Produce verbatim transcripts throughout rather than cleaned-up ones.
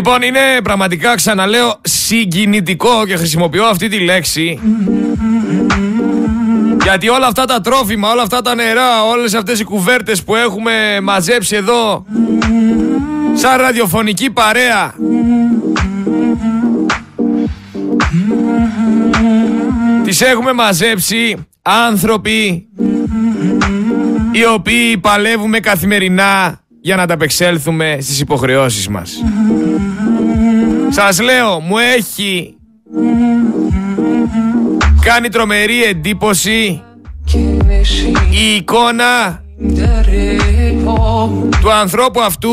Λοιπόν, είναι πραγματικά, ξαναλέω, συγκινητικό και χρησιμοποιώ αυτή τη λέξη. Γιατί όλα αυτά τα τρόφιμα, όλα αυτά τα νερά, όλες αυτές οι κουβέρτες που έχουμε μαζέψει εδώ, σαν ραδιοφωνική παρέα, τις έχουμε μαζέψει άνθρωποι οι οποίοι παλεύουμε καθημερινά για να ανταπεξέλθουμε στις υποχρεώσεις μας. Σας λέω, μου έχει κάνει τρομερή εντύπωση η εικόνα του ανθρώπου αυτού,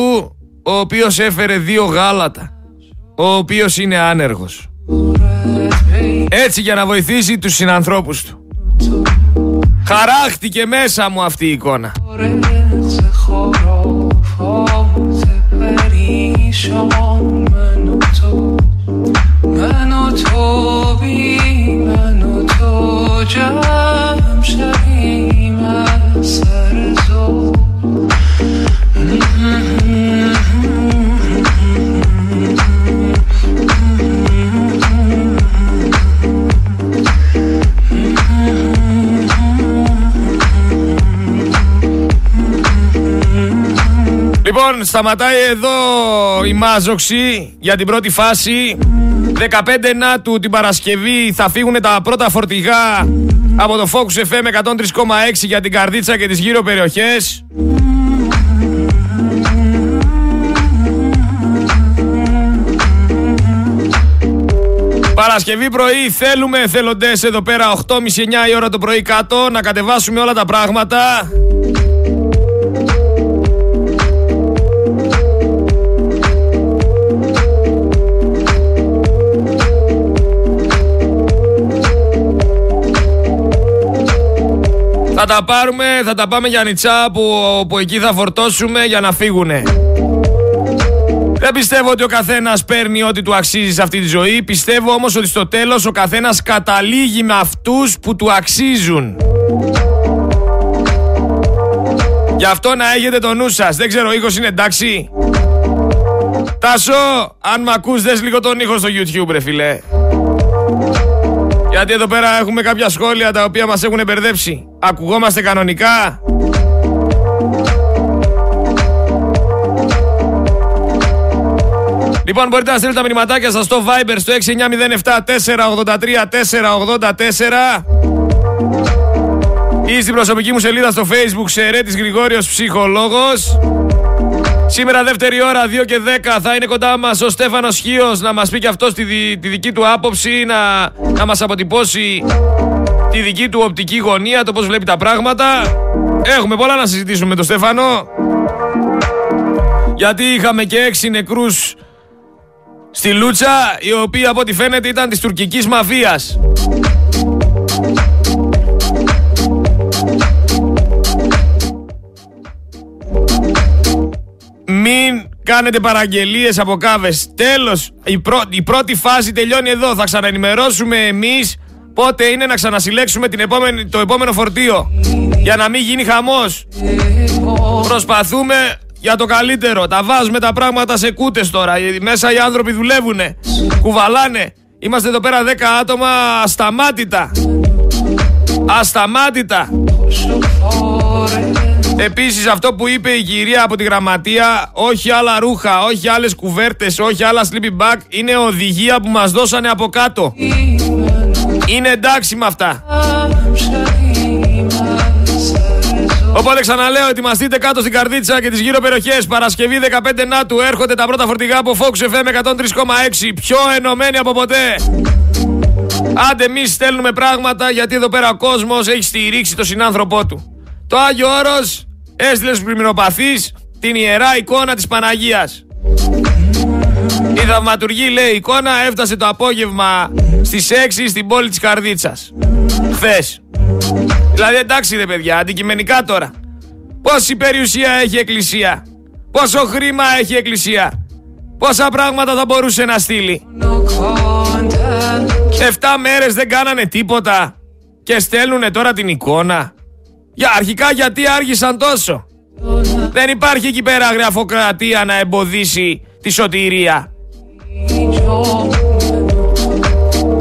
ο οποίος έφερε δύο γάλατα, ο οποίος είναι άνεργος, έτσι για να βοηθήσει τους συνανθρώπους του. Χαράχτηκε μέσα μου αυτή η εικόνα. Λοιπόν, σταματάει εδώ η μάζοξη για την πρώτη φάση. δεκαπέντε Νάτου την Παρασκευή θα φύγουν τα πρώτα φορτηγά από το Focus εφ εμ εκατόν τρία κόμμα έξι για την Καρδίτσα και τις γύρω περιοχές. Παρασκευή πρωί θέλουμε εθελοντές εδώ πέρα, οκτώ και τριάντα εννιά η ώρα το πρωί κάτω, να κατεβάσουμε όλα τα πράγματα. Θα τα πάρουμε, θα τα πάμε για Νιτσά που, που εκεί θα φορτώσουμε για να φύγουνε. Δεν πιστεύω ότι ο καθένας παίρνει ό,τι του αξίζει σε αυτή τη ζωή. Πιστεύω όμως ότι στο τέλος ο καθένας καταλήγει με αυτούς που του αξίζουν. Γι' αυτό να έχετε το νου σας. Δεν ξέρω, ο ήχος είναι εντάξει? Τάσο, αν μ' ακούς, δες λίγο τον ήχο στο YouTube ρε φίλε. Γιατί εδώ πέρα έχουμε κάποια σχόλια τα οποία μας έχουν μπερδέψει. Ακουγόμαστε κανονικά? Λοιπόν, μπορείτε να στείλετε τα μηνυματάκια σας στο Viber στο έξι εννιά μηδέν επτά τέσσερα οκτώ τρία τέσσερα οκτώ τέσσερα ή στην προσωπική μου σελίδα στο Facebook, Σερέτης Γρηγόριος ψυχολόγος. Σήμερα δεύτερη ώρα, δύο και δέκα, θα είναι κοντά μας ο Στέφανος Χίος να μας πει και αυτός τη, δι, τη δική του άποψη, να, να μας αποτυπώσει τη δική του οπτική γωνία, το πώς βλέπει τα πράγματα. Έχουμε πολλά να συζητήσουμε με τον Στέφανο, γιατί είχαμε και έξι νεκρούς στη Λούτσα, οι οποίοι από ό,τι φαίνεται ήταν της τουρκικής μαφίας. Μην κάνετε παραγγελίες από κάβες. Τέλος, η, πρω... η πρώτη φάση τελειώνει εδώ. Θα ξαναενημερώσουμε εμείς πότε είναι να ξανασυλλέξουμε την επόμενη... το επόμενο φορτίο, για να μην γίνει χαμός. Προσπαθούμε για το καλύτερο. Τα βάζουμε τα πράγματα σε κούτες τώρα. Μέσα οι άνθρωποι δουλεύουνε, κουβαλάνε. Είμαστε εδώ πέρα δέκα άτομα ασταμάτητα. Ασταμάτητα. Επίσης αυτό που είπε η κυρία από τη γραμματεία, όχι άλλα ρούχα, όχι άλλες κουβέρτες, όχι άλλα sleeping bag, είναι οδηγία που μας δώσανε από κάτω. Είναι εντάξει με αυτά. Οπότε ξαναλέω, ετοιμαστείτε κάτω στην Καρδίτσα και τις γύρω περιοχές. Παρασκευή δεκαπέντε Νάτου έρχονται τα πρώτα φορτηγά από Focus εφ εμ εκατόν τρία κόμμα έξι, πιο ενωμένοι από ποτέ. Άντε εμείς στέλνουμε πράγματα, γιατί εδώ πέρα ο κόσμος έχει στηρίξει το συνάνθρωπό του. Το Άγιο Όρος έστειλε στους πλημμυροπαθείς την ιερά εικόνα της Παναγίας. Η θαυματουργή, λέει, εικόνα έφτασε το απόγευμα στις έξι στην πόλη της Καρδίτσας. Χθες. Δηλαδή εντάξει ρε παιδιά, αντικειμενικά τώρα. Πόση περιουσία έχει η εκκλησία? Πόσο χρήμα έχει η εκκλησία? Πόσα πράγματα θα μπορούσε να στείλει? Εφτά μέρες δεν κάνανε τίποτα και στέλνουνε τώρα την εικόνα. Για αρχικά, γιατί άργησαν τόσο? Δεν υπάρχει εκεί πέρα γραφοκρατία να εμποδίσει τη σωτηρία.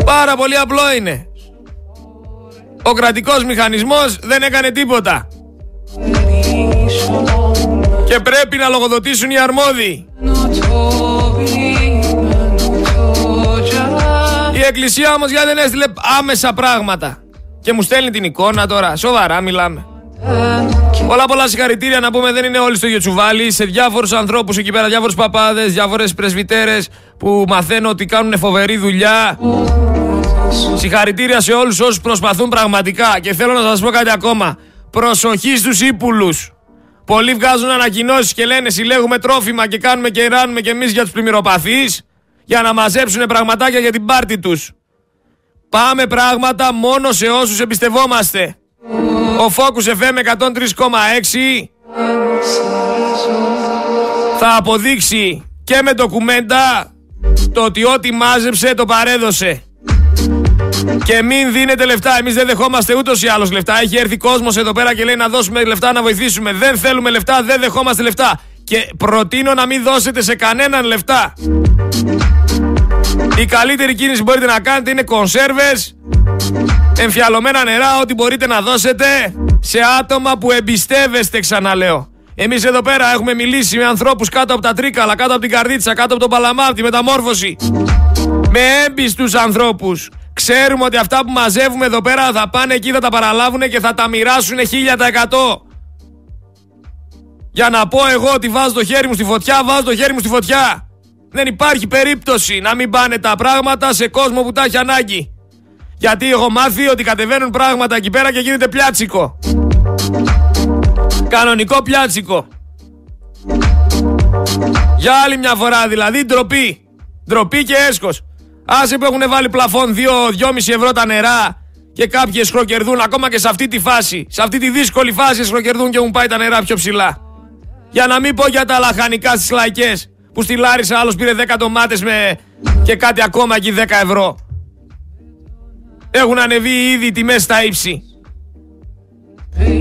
Πάρα πολύ απλό είναι. Ο κρατικός μηχανισμός δεν έκανε τίποτα. Και πρέπει να λογοδοτήσουν οι αρμόδιοι. Η εκκλησία όμως γιατί δεν έστειλε άμεσα πράγματα. Και μου στέλνει την εικόνα τώρα. Σοβαρά μιλάμε. Πολλά πολλά συγχαρητήρια να πούμε, δεν είναι όλοι στο ίδιο τσουβάλι. Σε διάφορους ανθρώπους εκεί πέρα, διάφορους παπάδες, διάφορες πρεσβυτέρες που μαθαίνω ότι κάνουν φοβερή δουλειά. Συγχαρητήρια σε όλους όσους προσπαθούν πραγματικά. Και θέλω να σας πω κάτι ακόμα. Προσοχή στους ύπουλους. Πολλοί βγάζουν ανακοινώσεις και λένε συλλέγουμε τρόφιμα και κάνουμε και ράνουμε και εμείς για τους πλημμυροπαθείς, για να μαζέψουν πραγματάκια για την πάρτη τους. Πάμε πράγματα μόνο σε όσους εμπιστευόμαστε. Ο Focus εφ εμ εκατόν τρία κόμμα έξι θα αποδείξει και με ντοκουμέντα το ότι ό,τι μάζεψε το παρέδωσε. Και μην δίνετε λεφτά. Εμείς δεν δεχόμαστε ούτως ή άλλως λεφτά. Έχει έρθει κόσμος εδώ πέρα και λέει να δώσουμε λεφτά, να βοηθήσουμε. Δεν θέλουμε λεφτά, δεν δεχόμαστε λεφτά. Και προτείνω να μην δώσετε σε κανέναν λεφτά. Η καλύτερη κίνηση που μπορείτε να κάνετε είναι κονσέρβες, εμφιαλωμένα νερά, ό,τι μπορείτε να δώσετε σε άτομα που εμπιστεύεστε, ξαναλέω. Εμείς εδώ πέρα έχουμε μιλήσει με ανθρώπους κάτω από τα Τρίκαλα, κάτω από την Καρδίτσα, κάτω από τον Παλαμά, από τη Μεταμόρφωση. Με έμπιστους ανθρώπους. Ξέρουμε ότι αυτά που μαζεύουμε εδώ πέρα θα πάνε εκεί, θα τα παραλάβουν και θα τα μοιράσουν χίλια τα εκατό. Για να πω εγώ ότι βάζω το χέρι μου στη φωτιά, βάζω το χέρι μου στη φωτιά. Δεν υπάρχει περίπτωση να μην πάνε τα πράγματα σε κόσμο που τα έχει ανάγκη. Γιατί έχω μάθει ότι κατεβαίνουν πράγματα εκεί πέρα και γίνεται πιάτσικο. Κανονικό πιάτσικο. Για άλλη μια φορά δηλαδή, ντροπή. Ντροπή και έσκος. Άσε που έχουν βάλει πλαφόν δύο με δυόμισι ευρώ τα νερά και κάποιοι εσχροκερδούν ακόμα και σε αυτή τη φάση. Σε αυτή τη δύσκολη φάση εσχροκερδούν και έχουν πάει τα νερά πιο ψηλά. Για να μην πω για τα λαχανικά στις λαϊκές που στη Λάρισα άλλος πήρε δέκα ντομάτες με και κάτι ακόμα εκεί δέκα ευρώ. Έχουν ανεβεί ήδη οι τιμές στα ύψη.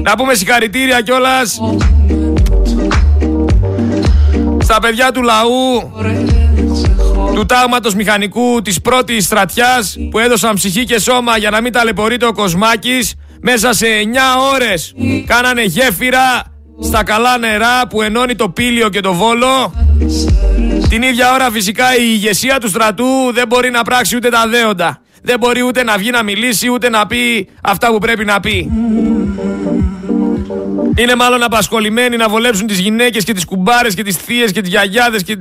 Να πούμε συγχαρητήρια κιόλας στα παιδιά του λαού, του τάγματος μηχανικού της πρώτης στρατιάς που έδωσαν ψυχή και σώμα για να μην ταλαιπωρείται ο Κοσμάκης. Μέσα σε εννιά ώρες κάνανε γέφυρα στα καλά νερά που ενώνει το Πήλιο και το Βόλο. Την ίδια ώρα φυσικά η ηγεσία του στρατού δεν μπορεί να πράξει ούτε τα δέοντα. Δεν μπορεί ούτε να βγει να μιλήσει ούτε να πει αυτά που πρέπει να πει. Είναι μάλλον απασχολημένοι να βολέψουν τις γυναίκες και τις κουμπάρες και τις θείες και τις γιαγιάδες και,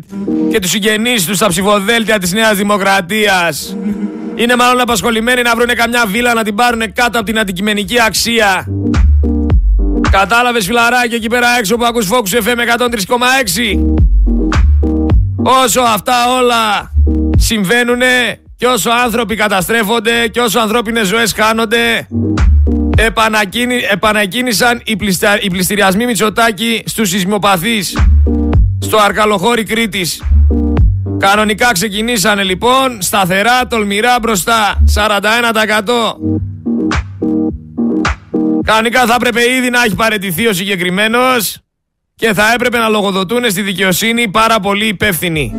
και τους συγγενείς τους στα ψηφοδέλτια της Νέας Δημοκρατίας. Είναι μάλλον απασχολημένοι να βρουνε καμιά βίλα να την πάρουνε κάτω από την αντικειμενική αξία. Κατάλαβες φιλαράκι εκεί πέρα έξω που ακούς Focus εφ εμ εκατόν τρία κόμμα έξι. Όσο αυτά όλα συμβαίνουνε και όσο άνθρωποι καταστρέφονται και όσο ανθρώπινες ζωές χάνονται, επανακίνησαν οι, πληστα... οι πληστηριασμοί Μητσοτάκη στους σεισμοπαθείς στο Αρκαλοχώρι Κρήτης. Κανονικά ξεκινήσανε λοιπόν σταθερά, τολμηρά μπροστά, σαράντα ένα τοις εκατό. Κανονικά θα έπρεπε ήδη να έχει παραιτηθεί ο συγκεκριμένος και θα έπρεπε να λογοδοτούν στη δικαιοσύνη πάρα πολύ υπεύθυνοι.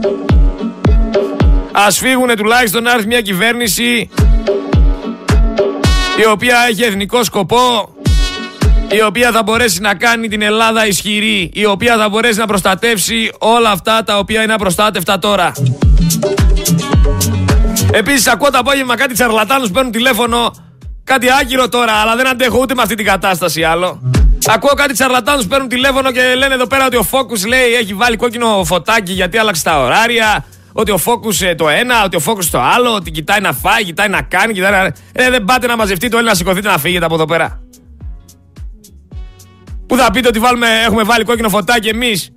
Ας φύγουνε τουλάχιστον να έρθει μια κυβέρνηση η οποία έχει εθνικό σκοπό, η οποία θα μπορέσει να κάνει την Ελλάδα ισχυρή, η οποία θα μπορέσει να προστατεύσει όλα αυτά τα οποία είναι απροστάτευτα τώρα. Επίσης ακούω το απόγευμα κάτι τσαρλατάνους που παίρνουν τηλέφωνο, κάτι άκυρο τώρα, αλλά δεν αντέχω ούτε με αυτή την κατάσταση άλλο. Ακούω κάτι τσαρλατάνους που παίρνουν τηλέφωνο και λένε εδώ πέρα ότι ο Focus λέει έχει βάλει κόκκινο φωτάκι γιατί άλλαξε τα ωράρια. Ότι ο Focus το ένα, ότι ο Focus το άλλο, ότι κοιτάει να φάει, κοιτάει να κάνει, κοιτάει να... Ε, δεν πάτε να μαζευτείτε όλοι να σηκωθείτε να φύγετε από εδώ πέρα. Πού θα πείτε ότι βάλουμε, έχουμε βάλει κόκκινο φωτάκι εμείς,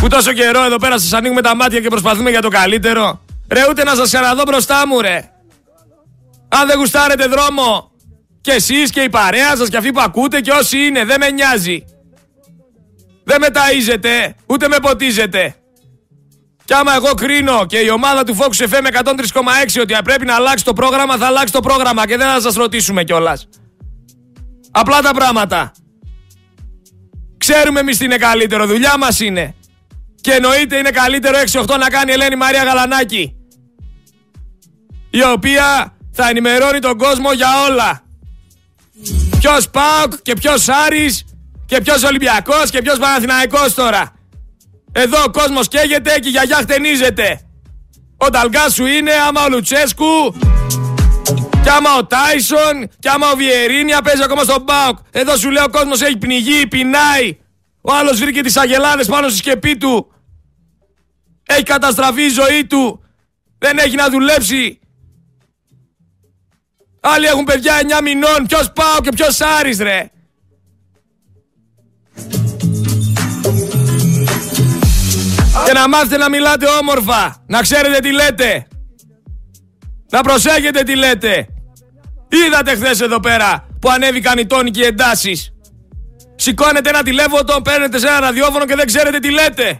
που τόσο καιρό εδώ πέρα σας ανοίγουμε τα μάτια και προσπαθούμε για το καλύτερο. Ρε ούτε να σας ξαναδώ μπροστά μου ρε. Αν δεν γουστάρετε δρόμο, και εσείς και η παρέα σας και αυτοί που ακούτε και όσοι είναι, δεν με νοιάζει. Δεν με ταΐζετε, ούτε με ποτίζετε. Κι άμα εγώ κρίνω και η ομάδα του Focus εφ εμ εκατόν τρία κόμμα έξι ότι πρέπει να αλλάξει το πρόγραμμα, θα αλλάξει το πρόγραμμα και δεν θα σας ρωτήσουμε κιόλας. Απλά τα πράγματα. Ξέρουμε εμείς τι είναι καλύτερο, δουλειά μας είναι. Και εννοείται είναι καλύτερο έξι οχτώ να κάνει η Ελένη Μαρία Γαλανάκη, η οποία θα ενημερώνει τον κόσμο για όλα. Ποιος Πάοκ και ποιος Άρης και ποιος Ολυμπιακός και ποιος Παναθηναϊκός τώρα. Εδώ ο κόσμος καίγεται και η γιαγιά χτενίζεται. Ο Νταλγκάσου είναι άμα ο Λουτσέσκου και άμα ο Τάισον και άμα ο Βιερίνια παίζει ακόμα στον Πάοκ. Εδώ σου λέει ο κόσμος έχει πνιγεί, πεινάει. Ο άλλος βρήκε τις αγελάδες πάνω στη σκεπή του. Έχει καταστραφεί η ζωή του. Δεν έχει να δουλέψει. Άλλοι έχουν παιδιά εννιά μηνών. Ποιος Πάω και ποιος Άρης ρε. Και να μάθετε να μιλάτε όμορφα. Να ξέρετε τι λέτε. Να προσέχετε τι λέτε. Είδατε χθες εδώ πέρα που ανέβηκαν οι τόνοι και οι εντάσεις. Σηκώνετε ένα τηλέφωνο, παίρνετε σε ένα ραδιόφωνο και δεν ξέρετε τι λέτε.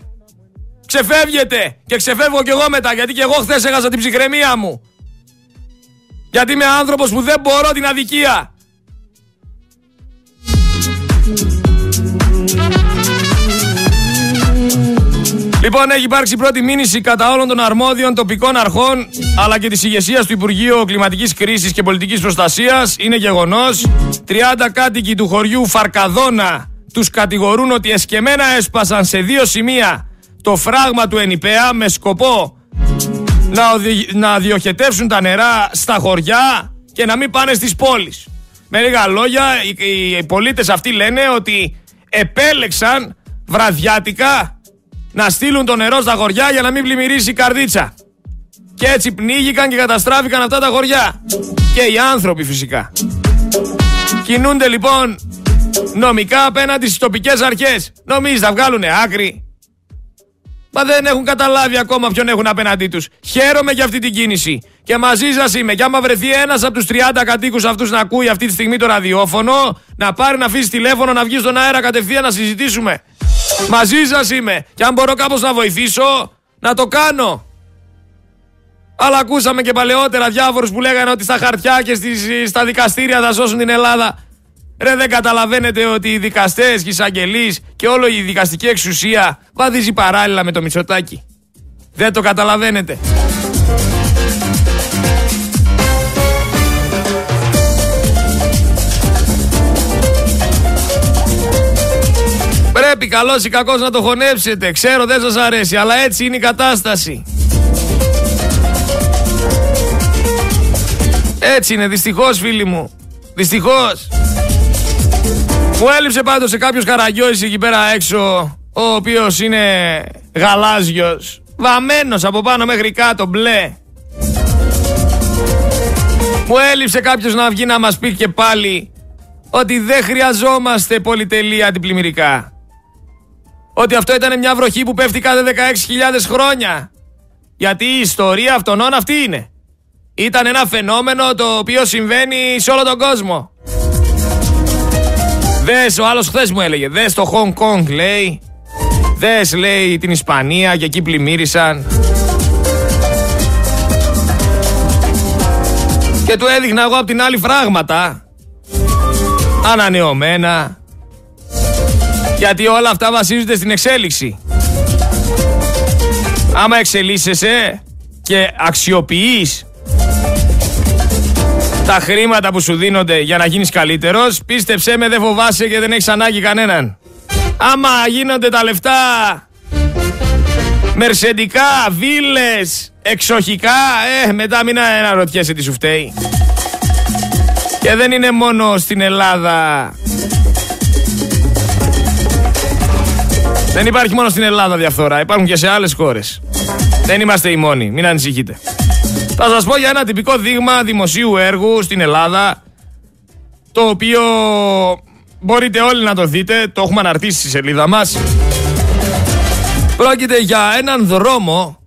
Ξεφεύγετε. Και ξεφεύγω κι εγώ μετά, γιατί κι εγώ χθες έχασα την ψυχραιμία μου. Γιατί είμαι άνθρωπος που δεν μπορώ την αδικία. Λοιπόν, έχει υπάρξει πρώτη μήνυση κατά όλων των αρμόδιων τοπικών αρχών, αλλά και της ηγεσίας του Υπουργείου Κλιματικής Κρίσης και Πολιτικής Προστασίας. Είναι γεγονός. τριάντα κάτοικοι του χωριού Φαρκαδόνα τους κατηγορούν ότι εσκεμμένα έσπασαν σε δύο σημεία το φράγμα του Ενιπέα με σκοπό να, οδη... να διοχετεύσουν τα νερά στα χωριά και να μην πάνε στις πόλεις. Με λίγα λόγια, οι, οι πολίτες αυτοί λένε ότι επέλεξαν βραδιάτικα να στείλουν το νερό στα χωριά για να μην πλημμυρίσει η Καρδίτσα. Και έτσι πνίγηκαν και καταστράφηκαν αυτά τα χωριά. Και οι άνθρωποι φυσικά. Κινούνται λοιπόν νομικά απέναντι στις τοπικές αρχές. Νομίζεις θα βγάλουν άκρη? Μα δεν έχουν καταλάβει ακόμα ποιον έχουν απέναντί τους. Χαίρομαι για αυτή την κίνηση. Και μαζί σας είμαι. Και άμα βρεθεί ένας από τους τριάντα κατοίκους αυτούς να ακούει αυτή τη στιγμή το ραδιόφωνο, να πάρει να αφήσει τηλέφωνο, να βγει στον αέρα κατευθείαν να συζητήσουμε. Μαζί σας είμαι. Και αν μπορώ κάπως να βοηθήσω, να το κάνω. Αλλά ακούσαμε και παλαιότερα διάφορους που λέγανε ότι στα χαρτιά και στις, στα δικαστήρια θα σώσουν την Ελλάδα. Ρε, δεν καταλαβαίνετε ότι οι δικαστές και οι εισαγγελείς και όλη η δικαστική εξουσία βαδίζει παράλληλα με το Μητσοτάκη. Δεν το καταλαβαίνετε. Πρέπει καλός ή κακός να το χωνέψετε. Ξέρω δεν σας αρέσει, αλλά έτσι είναι η κατάσταση. Έτσι είναι, δυστυχώς φίλοι μου. Δυστυχώς. Μου έλειψε πάντως σε κάποιος Καραγιώης εκεί πέρα έξω, ο οποίος είναι γαλάζιος, βαμμένος από πάνω μέχρι κάτω, μπλε. Μου έλειψε κάποιος να βγει να μας πει και πάλι ότι δεν χρειαζόμαστε πολυτελή αντιπλημμυρικά. Ότι αυτό ήταν μια βροχή που πέφτει κάθε δεκαέξι χιλιάδες χρόνια. Γιατί η ιστορία αυτών αυτή είναι. Ήταν ένα φαινόμενο το οποίο συμβαίνει σε όλο τον κόσμο. Δες, ο άλλος χθες μου έλεγε, δες το Χονγκ Κονγκ λέει, δες λέει την Ισπανία και εκεί πλημμύρισαν. Και του έδειχνα εγώ απ' την άλλη φράγματα, ανανεωμένα, γιατί όλα αυτά βασίζονται στην εξέλιξη. Άμα εξελίσσεσαι και αξιοποιείς τα χρήματα που σου δίνονται για να γίνεις καλύτερος, πίστεψέ με, δεν φοβάσαι και δεν έχεις ανάγκη κανέναν. Άμα γίνονται τα λεφτά μερσεντικά, βίλες, εξοχικά, ε, μετά μην αναρωτιέσαι τι σου φταίει. Και δεν είναι μόνο στην Ελλάδα. Δεν υπάρχει μόνο στην Ελλάδα διαφθορά, υπάρχουν και σε άλλες χώρες. Δεν είμαστε οι μόνοι, μην ανησυχείτε. Θα σας πω για ένα τυπικό δείγμα δημοσίου έργου στην Ελλάδα, το οποίο μπορείτε όλοι να το δείτε, το έχουμε αναρτήσει στη σελίδα μας. Πρόκειται για έναν δρόμο,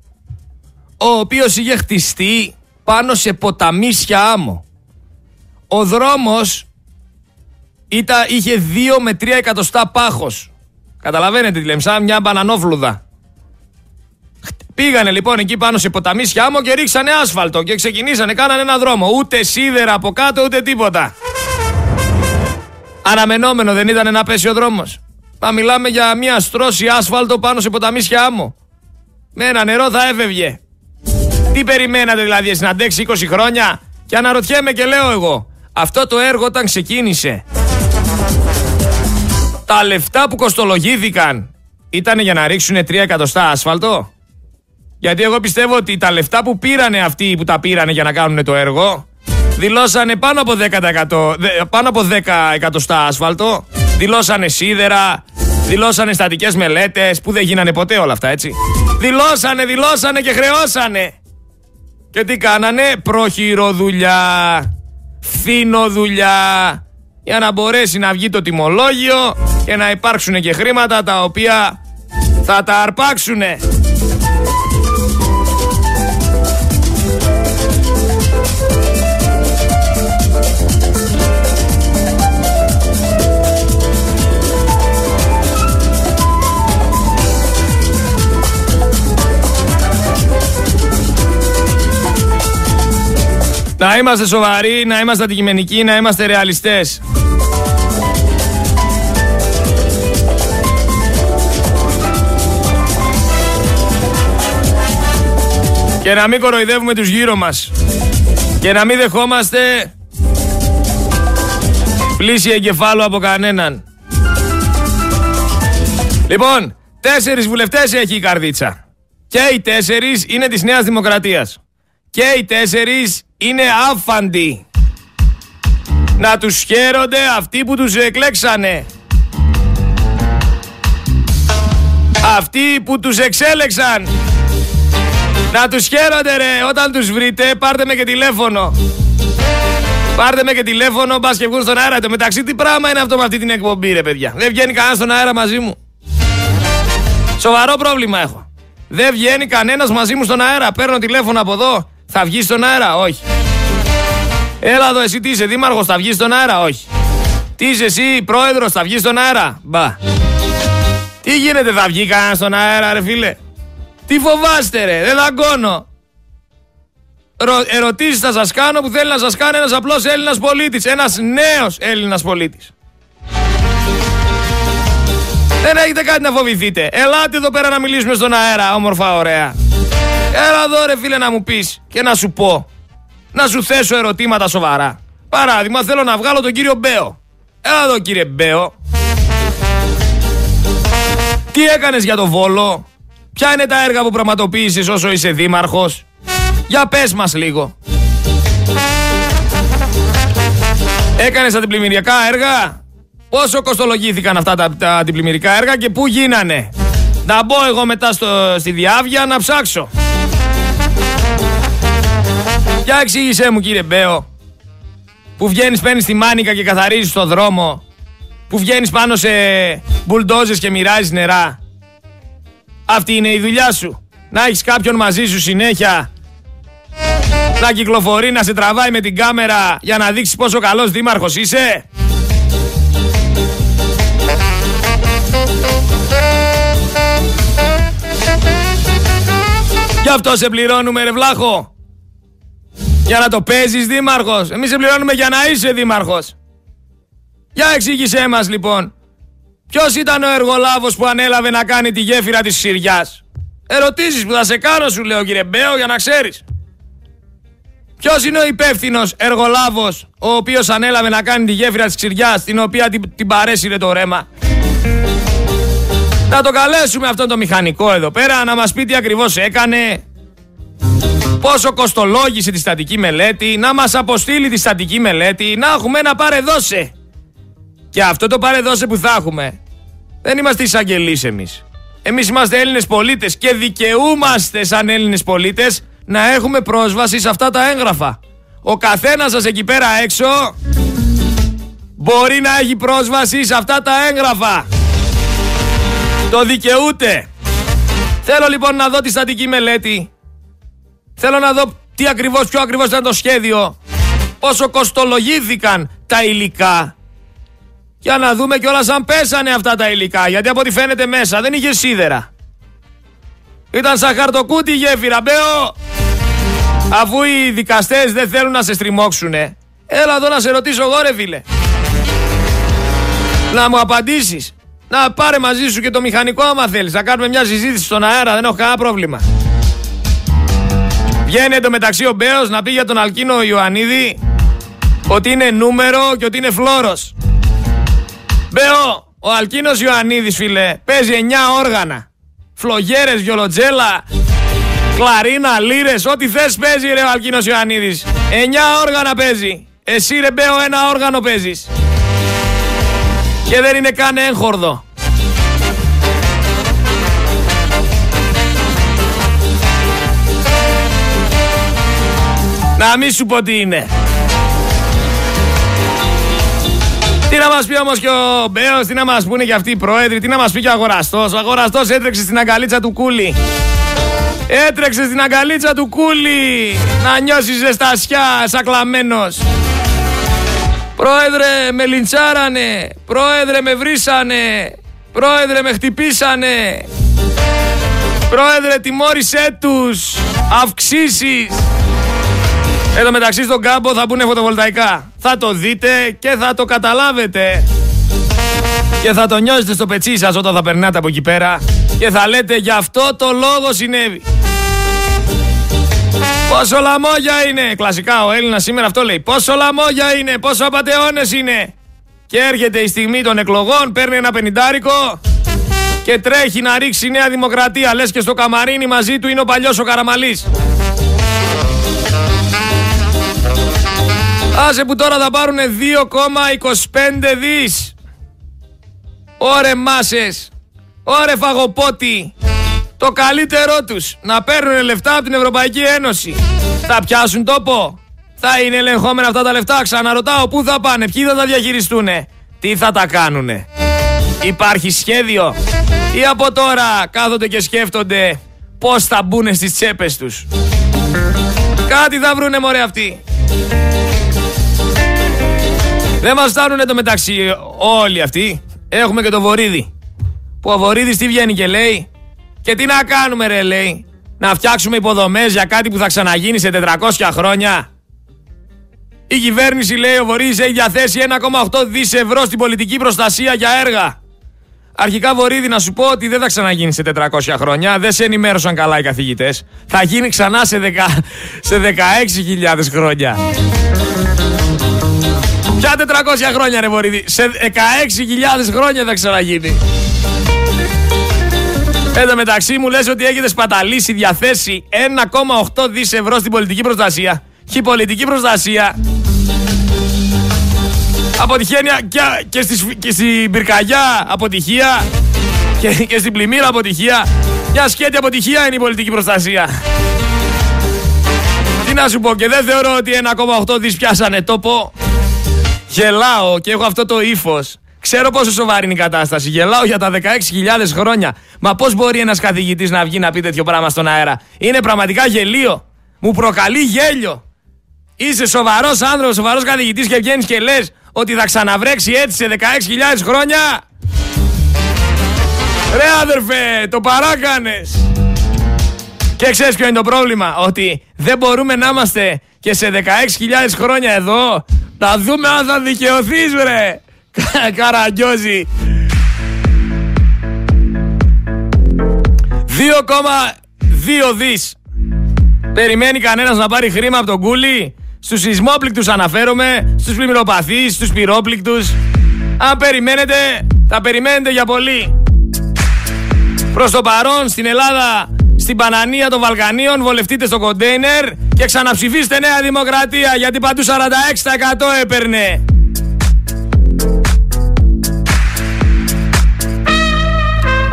ο οποίος είχε χτιστεί πάνω σε ποταμίσια άμμο. Ο δρόμος ήταν, είχε δύο με τρία εκατοστά πάχος. Καταλαβαίνετε τι λέμε, σαν μια μπανανόφλουδα. Πήγανε λοιπόν εκεί πάνω σε ποταμίσια άμμο και ρίξανε άσφαλτο και ξεκινήσανε, κάνανε ένα δρόμο. Ούτε σίδερα από κάτω, ούτε τίποτα. Αναμενόμενο δεν ήταν να πέσει ο δρόμος? Θα μιλάμε για μια στρώση άσφαλτο πάνω σε ποταμίσια άμμο. Με ένα νερό θα έφευγε. Τι περιμένατε δηλαδή εσύ να αντέξει είκοσι χρόνια? Και αναρωτιέμαι και λέω εγώ, αυτό το έργο όταν ξεκίνησε, τα λεφτά που κοστολογήθηκαν ήταν για να ρίξουν τρία εκατοστά άσφαλτο? Γιατί εγώ πιστεύω ότι τα λεφτά που πήρανε αυτοί που τα πήρανε για να κάνουν το έργο, δηλώσανε πάνω από δέκα, πάνω από δέκα εκατοστά άσφαλτο, δηλώσανε σίδερα, δηλώσανε στατικές μελέτες που δεν γίνανε ποτέ όλα αυτά, έτσι. Δηλώσανε, δηλώσανε και χρεώσανε. Και τι κάνανε? Προχειροδουλειά, φθηνοδουλειά, για να μπορέσει να βγει το τιμολόγιο και να υπάρξουν και χρήματα τα οποία θα τα αρπάξουνε. Να είμαστε σοβαροί, να είμαστε αντικειμενικοί, να είμαστε ρεαλιστές. Και να μην κοροϊδεύουμε τους γύρω μας. Και να μην δεχόμαστε πλήση εγκεφάλου από κανέναν. Λοιπόν, τέσσερις βουλευτές έχει η Καρδίτσα. Και οι τέσσερις είναι της Νέας Δημοκρατίας. Και οι τέσσερις είναι άφαντοι. Να τους χαίρονται αυτοί που τους εκλέξανε. Αυτοί που τους εξέλεξαν. Να τους χαίρονται ρε, όταν τους βρείτε πάρτε με και τηλέφωνο. Πάρτε με και τηλέφωνο, μπας και βγουν στον αέρα. Το μεταξύ τι πράγμα είναι αυτό με αυτή την εκπομπή ρε παιδιά? Δεν βγαίνει κανένας στον αέρα μαζί μου. Σοβαρό πρόβλημα έχω. Δεν βγαίνει κανένας μαζί μου στον αέρα. Παίρνω τηλέφωνο από εδώ. Θα βγεις στον αέρα? Όχι. Έλα εδώ, εσύ τι είσαι, δήμαρχος? Θα βγεις στον αέρα? Όχι. Τι είσαι εσύ, πρόεδρος? Θα βγεις στον αέρα? Μπα. Τι γίνεται, θα βγει κανένας στον αέρα ρε φίλε? Τι φοβάστε ρε? Δεν δαγκώνω. Ρω, Ερωτήσεις θα σας κάνω που θέλει να σας κάνει ένας απλός Έλληνας πολίτης. Ένας νέος Έλληνας πολίτης. Δεν έχετε κάτι να φοβηθείτε. Ελάτε εδώ πέρα να μιλήσουμε στον αέρα, όμορφα, ωραία. Έλα εδώ ρε φίλε να μου πεις και να σου πω. Να σου θέσω ερωτήματα σοβαρά. Παράδειγμα, θέλω να βγάλω τον κύριο Μπέο. Έλα εδώ κύριε Μπέο. Τι έκανες για το Βόλο? Ποια είναι τα έργα που πραγματοποίησες όσο είσαι δήμαρχος? Για πες μας λίγο. Έκανες αντιπλημμυριακά έργα? Πόσο κοστολογήθηκαν αυτά τα, τα αντιπλημμυρικά έργα και πού γίνανε? Να μπω εγώ μετά στο, στη διάβια να ψάξω. Για εξήγησέ μου κύριε Μπέο, που βγαίνεις παίρνεις τη μάνικα και καθαρίζεις το δρόμο, που βγαίνεις πάνω σε μπουλντόζες και μοιράζεις νερά. Αυτή είναι η δουλειά σου? Να έχεις κάποιον μαζί σου συνέχεια, να κυκλοφορεί, να σε τραβάει με την κάμερα για να δείξεις πόσο καλός δήμαρχος είσαι? Γι' αυτό σε πληρώνουμε ρε βλάχο. Για να το παίζεις δήμαρχος. Εμείς σε πληρώνουμε για να είσαι δήμαρχος. Για εξήγησέ μας λοιπόν, ποιος ήταν ο εργολάβος που ανέλαβε να κάνει τη γέφυρα της Ξυριάς? Ερωτήσεις που θα σε κάνω σου λέω κύριε Μπέο, για να ξέρεις. Ποιος είναι ο υπεύθυνος εργολάβος ο οποίος ανέλαβε να κάνει τη γέφυρα της Ξυριάς, την οποία την, την παρέσυρε το ρέμα? Να το καλέσουμε αυτόν τον μηχανικό εδώ πέρα να μας πει τι ακριβώς έκανε, πόσο κοστολόγησε τη στατική μελέτη, να μας αποστείλει τη στατική μελέτη, να έχουμε ένα παρεδόσε. Και αυτό το παρεδόσε που θα έχουμε, δεν είμαστε εισαγγελείς εμείς. Εμείς είμαστε Έλληνες πολίτες και δικαιούμαστε σαν Έλληνες πολίτες να έχουμε πρόσβαση σε αυτά τα έγγραφα. Ο καθένας σας εκεί πέρα έξω μπορεί να έχει πρόσβαση σε αυτά τα έγγραφα. Το δικαιούται. Θέλω λοιπόν να δω τη στατική μελέτη. Θέλω να δω τι ακριβώς, ποιο ακριβώς ήταν το σχέδιο. Πόσο κοστολογήθηκαν τα υλικά. Για να δούμε κιόλας αν πέσανε αυτά τα υλικά. Γιατί από ό,τι φαίνεται μέσα δεν είχε σίδερα. Ήταν σαν χαρτοκούτι γέφυρα, Μπέο. Αφού οι δικαστές δεν θέλουν να σε στριμώξουνε, έλα εδώ να σε ρωτήσω εγώ ρε φίλε. Να μου απαντήσεις. Να πάρε μαζί σου και το μηχανικό άμα θέλεις. Θα κάνουμε μια συζήτηση στον αέρα, δεν έχω κανένα πρόβλημα. Βγαίνει εντωμεταξύ ο Μπέος να πει για τον Αλκίνο Ιωαννίδη ότι είναι νούμερο και ότι είναι φλόρος. Μπέο, ο Αλκίνος Ιωαννίδης, φίλε, παίζει εννιά όργανα. Φλογέρες, βιολοτζέλα, κλαρίνα, λύρες, ό,τι θες παίζει ρε ο Αλκίνος Ιωαννίδης. Εννιά όργανα παίζει. Εσύ ρε Μπέο ένα όργανο παίζεις. Και δεν είναι καν έγχορδο. Να μην σου πω τι είναι. Τι να μας πει όμως και ο Μπέος, τι να μας πούνε και αυτοί οι πρόεδροι, τι να μας πει και ο αγοραστός. Ο αγοραστός έτρεξε στην αγκαλίτσα του Κούλι. Έτρεξε στην αγκαλίτσα του Κούλι να νιώσει ζεστασιά σακλαμένος. Πρόεδρε, με λιντσάρανε. Πρόεδρε, με βρίσανε. Πρόεδρε, με χτυπήσανε. Πρόεδρε, τιμώρησέ τους. Αυξήσεις. Εδώ μεταξύ στον κάμπο θα μπουνε φωτοβολταϊκά. Θα το δείτε και θα το καταλάβετε. Και θα το νιώσετε στο πετσί σας όταν θα περνάτε από εκεί πέρα. Και θα λέτε γι' αυτό το λόγο συνέβη. Πόσο λαμόγια είναι. Κλασικά ο Έλληνας σήμερα αυτό λέει. Πόσο λαμόγια είναι. Πόσο απατεώνες είναι. Και έρχεται η στιγμή των εκλογών. Παίρνει ένα πενηντάρικο και τρέχει να ρίξει η Νέα Δημοκρατία. Λες και στο καμαρίνι μαζί του είναι ο παλιός ο Καραμαλής. Άσε που τώρα θα πάρουν δύο κόμμα είκοσι πέντε δις. Ωρε μάσες. Ωρε φαγοπότη. Το καλύτερό τους, να παίρνουν λεφτά από την Ευρωπαϊκή Ένωση. Θα πιάσουν τόπο. Θα είναι ελεγχόμενα αυτά τα λεφτά. Ξαναρωτάω, πού θα πάνε, ποιοι θα τα διαχειριστούνε, τι θα τα κάνουνε. Υπάρχει σχέδιο ή από τώρα κάθονται και σκέφτονται πώς θα μπουνε στις τσέπες τους. Κάτι θα βρουνε μωρέ αυτοί. Δεν μας φτάνουν εντωμεταξύ όλοι αυτοί. Έχουμε και το Βορύδη. Που ο Βορύδης τι βγαίνει και λέει. Και τι να κάνουμε ρε λέει. Να φτιάξουμε υποδομές για κάτι που θα ξαναγίνει σε τετρακόσια χρόνια. Η κυβέρνηση λέει ο Βορύδης έχει διαθέσει ένα κόμμα οκτώ δις ευρώ στην πολιτική προστασία για έργα. Αρχικά Βορύδη να σου πω ότι δεν θα ξαναγίνει σε τετρακόσια χρόνια. Δεν σε ενημέρωσαν καλά οι καθηγητές. Θα γίνει ξανά σε, δέκα, σε δεκαέξι χιλιάδες χρόνια. Ποια τετρακόσια χρόνια ρε Βορύδη. Σε δεκαέξι χιλιάδες χρόνια θα ξαναγίνει. Εδώ μεταξύ μου λες ότι έχετε σπαταλήσει διαθέσει ένα κόμμα οκτώ δις ευρώ στην πολιτική προστασία. Και η πολιτική προστασία αποτυχαίνει και, και, στη, και στην πυρκαγιά αποτυχία και, και στην πλημμύρα αποτυχία. Μια σκέτη αποτυχία είναι η πολιτική προστασία. Τι να σου πω, και δεν θεωρώ ότι ένα κόμμα οκτώ δις πιάσανε τόπο. Γελάω και έχω αυτό το ύφος. Ξέρω πόσο σοβαρή είναι η κατάσταση. Γελάω για τα δεκαέξι χιλιάδες χρόνια. Μα πώς μπορεί ένας καθηγητής να βγει να πει τέτοιο πράγμα στον αέρα. Είναι πραγματικά γελίο. Μου προκαλεί γέλιο. Είσαι σοβαρός άνθρωπος, σοβαρός καθηγητής και βγαίνεις και λες ότι θα ξαναβρέξει έτσι σε δεκαέξι χιλιάδες χρόνια. Ρε αδερφέ, το παράκανες. Και ξέρεις ποιο είναι το πρόβλημα. Ότι δεν μπορούμε να είμαστε και σε δεκαέξι χιλιάδες χρόνια εδώ. Θα δούμε αν θα δικαιωθείς βρε. Καραγκιόζη. δύο κόμμα δύο δις. Περιμένει κανένας να πάρει χρήμα από τον Κούλι. Στους σεισμόπληκτους αναφέρομαι. Στους πλημμυροπαθείς, στους πυρόπληκτους. Αν περιμένετε, θα περιμένετε για πολύ. Προς το παρόν στην Ελλάδα, στην Πανανία των Βαλκανίων, βολευτείτε στο κοντέινερ και ξαναψηφίστε Νέα Δημοκρατία, γιατί παντού σαράντα έξι τοις εκατό έπαιρνε.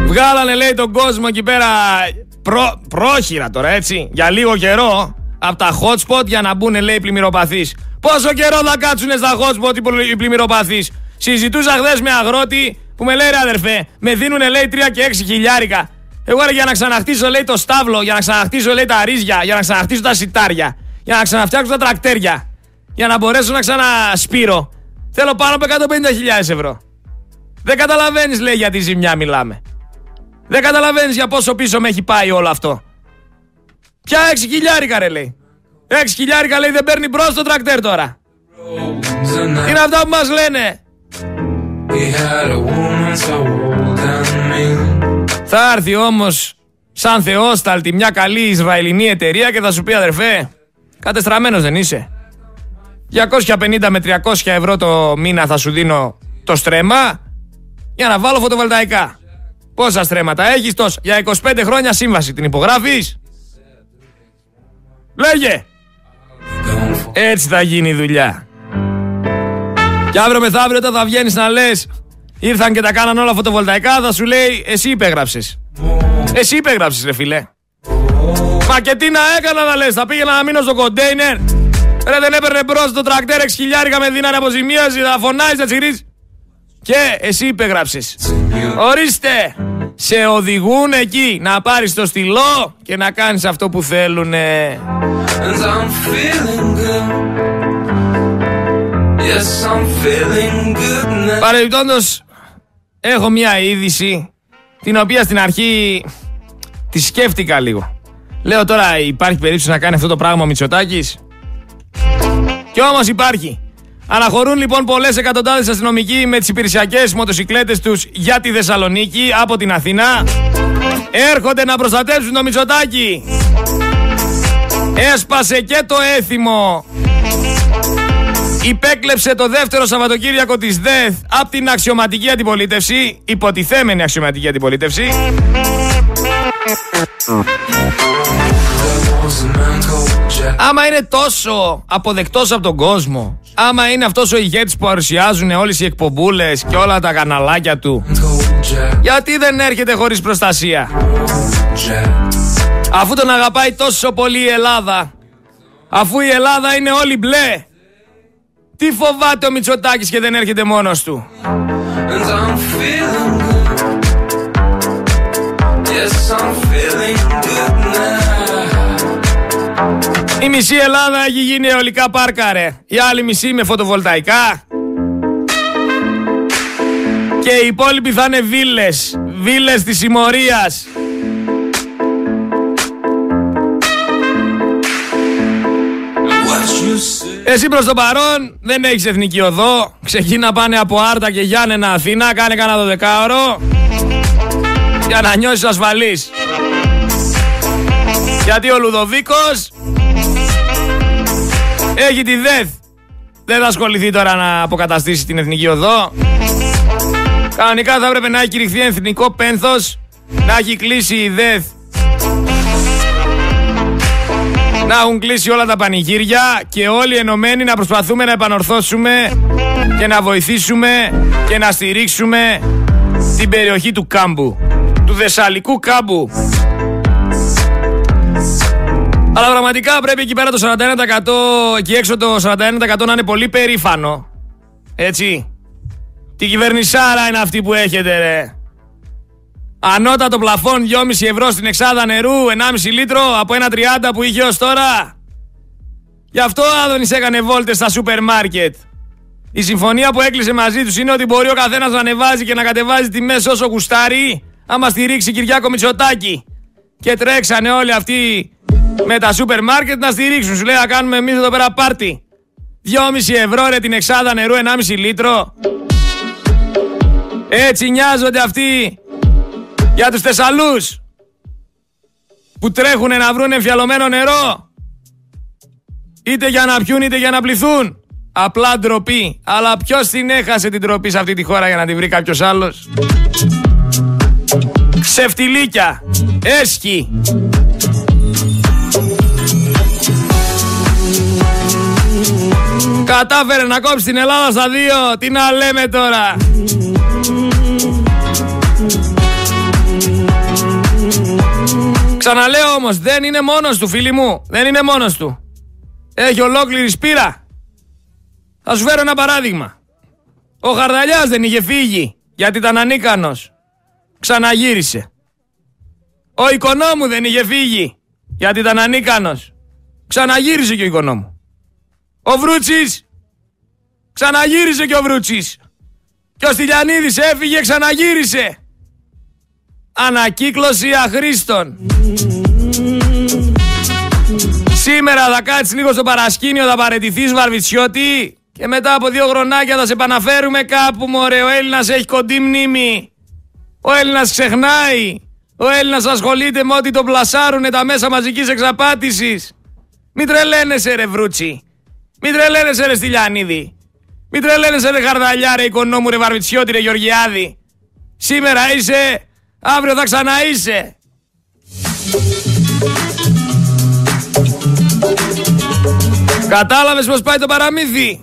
Βγάλανε λέει τον κόσμο εκεί πέρα προ, πρόχειρα τώρα έτσι, για λίγο καιρό από τα hot spot για να μπουν λέει οι πλημμυροπαθείς. Πόσο καιρό θα κάτσουνε στα hot spot οι πλημμυροπαθείς. Συζητούσα χθες με αγρότη που με λέει ρε αδερφέ, με δίνουνε λέει τρία και έξι χιλιάρικα. Εγώ ρε για να ξαναχτίσω λέει το στάβλο, για να ξαναχτίσω λέει τα ρύζια, για να ξαναχτίσω τα σιτάρια, για να ξαναφτιάξω τα τρακτέρια, για να μπορέσω να ξανασπείρω. Θέλω πάνω από εκατόν πενήντα χιλιάδες ευρώ. Δεν καταλαβαίνεις λέει για τη ζημιά μιλάμε. Δεν καταλαβαίνεις για πόσο πίσω με έχει πάει όλο αυτό. Ποια έξι χιλιάρικα ρε λέει. Έξι χιλιάρικα λέει δεν παίρνει μπρος το τρακτέρ τώρα. Είναι αυτά που μας λένε. Θα έρθει όμως σαν θεόσταλτη μια καλή Ισραηλινή εταιρεία και θα σου πει, αδερφέ, κατεστραμμένος δεν είσαι. διακόσια πενήντα με τριακόσια ευρώ το μήνα θα σου δίνω το στρέμμα για να βάλω φωτοβολταϊκά. Πόσα στρέμματα έχεις τόσο? Για είκοσι πέντε χρόνια σύμβαση την υπογράφεις? Λέγε. Έτσι θα γίνει η δουλειά. Και αύριο μεθαύριο όταν θα βγαίνεις να λες ήρθαν και τα κάναν όλα φωτοβολταϊκά, θα σου λέει, εσύ υπέγραψες. Εσύ υπέγραψες, ρε φίλε. Μα και τι να έκανα να λες? Θα πήγαινα να μείνω στο κοντέινερ? Ρε, δεν έπαιρνε μπρος το τρακτέρ, εξ χιλιάρικα με δίνανε αποζημίωση, θα φωνάζεις, θα τσιγρίζεις. Και εσύ υπέγραψες. Ορίστε, σε οδηγούν εκεί να πάρεις το στυλό και να κάνεις αυτό που θέλουνε. Yes, παρεμπιπτόντως, έχω μια είδηση την οποία στην αρχή τη σκέφτηκα λίγο. Λέω, τώρα υπάρχει περίπτωση να κάνει αυτό το πράγμα ο Μητσοτάκης? Κι όμως υπάρχει. Αναχωρούν λοιπόν πολλές εκατοντάδες αστυνομικοί με τις υπηρεσιακές μοτοσυκλέτες τους για τη Θεσσαλονίκη από την Αθήνα. Έρχονται να προστατεύσουν τον Μητσοτάκη. Έσπασε και το έθιμο. Υπέκλεψε το δεύτερο Σαββατοκύριακο της ΔΕΘ από την αξιωματική αντιπολίτευση, υποτιθέμενη αξιωματική αντιπολίτευση. Άμα είναι τόσο αποδεκτός από τον κόσμο, άμα είναι αυτός ο ηγέτης που παρουσιάζουν όλες οι εκπομπούλες και όλα τα καναλάκια του, γιατί δεν έρχεται χωρίς προστασία? Αφού τον αγαπάει τόσο πολύ η Ελλάδα, αφού η Ελλάδα είναι όλη μπλε, τι φοβάται ο Μητσοτάκης και δεν έρχεται μόνος του? Yes, η μισή Ελλάδα έχει γίνει αιωλικά πάρκα, ρε. Η άλλη μισή με φωτοβολταϊκά. Και οι υπόλοιποι θα είναι βίλες. Βίλες της συμμορίας. Εσύ προς το παρόν δεν έχεις εθνική οδό. Ξεκίνα πάνε από Άρτα και Γιάννενα Αθήνα. Κάνε κανένα δωδεκάωρο για να νιώσεις ασφαλής. Γιατί ο Λουδοβίκος έχει τη ΔΕΘ. Δεν θα ασχοληθεί τώρα να αποκαταστήσει την εθνική οδό. Κανονικά θα έπρεπε να έχει κηρυχθεί εθνικό πένθος, να έχει κλείσει η ΔΕΘ, να έχουν κλείσει όλα τα πανηγύρια και όλοι ενωμένοι να προσπαθούμε να επανορθώσουμε και να βοηθήσουμε και να στηρίξουμε την περιοχή του κάμπου, του Θεσσαλικού κάμπου. Αλλά πραγματικά πρέπει εκεί πέρα το σαράντα ένα τοις εκατό, εκεί έξω το σαράντα ένα τοις εκατό να είναι πολύ περήφανο. Έτσι. Τι κυβερνησάρα είναι αυτή που έχετε, ρε. Ανώτατο πλαφόν δυόμισι ευρώ στην εξάδα νερού, ενάμιση λίτρο από ένα τριάντα που είχε ως τώρα. Γι' αυτό ο Άδωνης έκανε βόλτες στα σούπερ μάρκετ. Η συμφωνία που έκλεισε μαζί τους είναι ότι μπορεί ο καθένας να ανεβάζει και να κατεβάζει τιμές όσο γουστάρει, άμα στηρίξει Κυριάκο Μητσοτάκη. Και τρέξανε όλοι αυτοί με τα σούπερ μάρκετ να στηρίξουν. Σου λέει, να κάνουμε εμείς εδώ πέρα πάρτι. δυόμιση ευρώ ρε την εξάδα νερού, ενάμιση λίτρο. Έτσι νοιάζονται αυτοί για τους Θεσσαλούς που τρέχουνε να βρουν εμφιαλωμένο νερό, είτε για να πιούν είτε για να πληθούν. Απλά ντροπή. Αλλά ποιος την έχασε την ντροπή σε αυτή τη χώρα για να την βρει κάποιος άλλος? Ξεφτιλίκια, έσχοι. Κατάφερε να κόψει την Ελλάδα στα δύο. Τι να λέμε τώρα? Ξαναλέω όμως, δεν είναι μόνος του, φίλοι μου. Δεν είναι μόνος του. Έχει ολόκληρη σπήρα. Θα σου φέρω ένα παράδειγμα. Ο Χαρδαλιάς δεν είχε φύγει γιατί ήταν ανίκανος. Ξαναγύρισε. Ο Οικονόμου δεν είχε φύγει γιατί ήταν ανίκανος. Ξαναγύρισε και ο Οικονόμου. Ο Βρούτσης. Ξαναγύρισε και ο Βρούτσης. Και ο Στυλιανίδης έφυγε, ξαναγύρισε. Ανακύκλωση αχρήστων. Σήμερα θα κάτσεις λίγο στο παρασκήνιο, θα παραιτηθείς, Βαρβιτσιώτη, και μετά από δύο χρονάκια θα σε επαναφέρουμε κάπου, μωρέ. Ο Έλληνας έχει κοντή μνήμη. Ο Έλληνας ξεχνάει. Ο Έλληνας ασχολείται με ό,τι τον πλασάρουνε τα μέσα μαζικής εξαπάτησης. Μην τρελαίνεσαι ρε Βρούτσι. Μην τρελαίνεσαι ρε Στυλιανίδη. Μην τρελαίνεσαι ρε Χαρδαλιά, ρε Οικονόμου, ρε Βαρβιτσιώτη, ρε Γεωργιάδη. Σήμερα είσαι, αύριο θα ξαναείσαι. Κατάλαβες πως πάει το παραμύθι?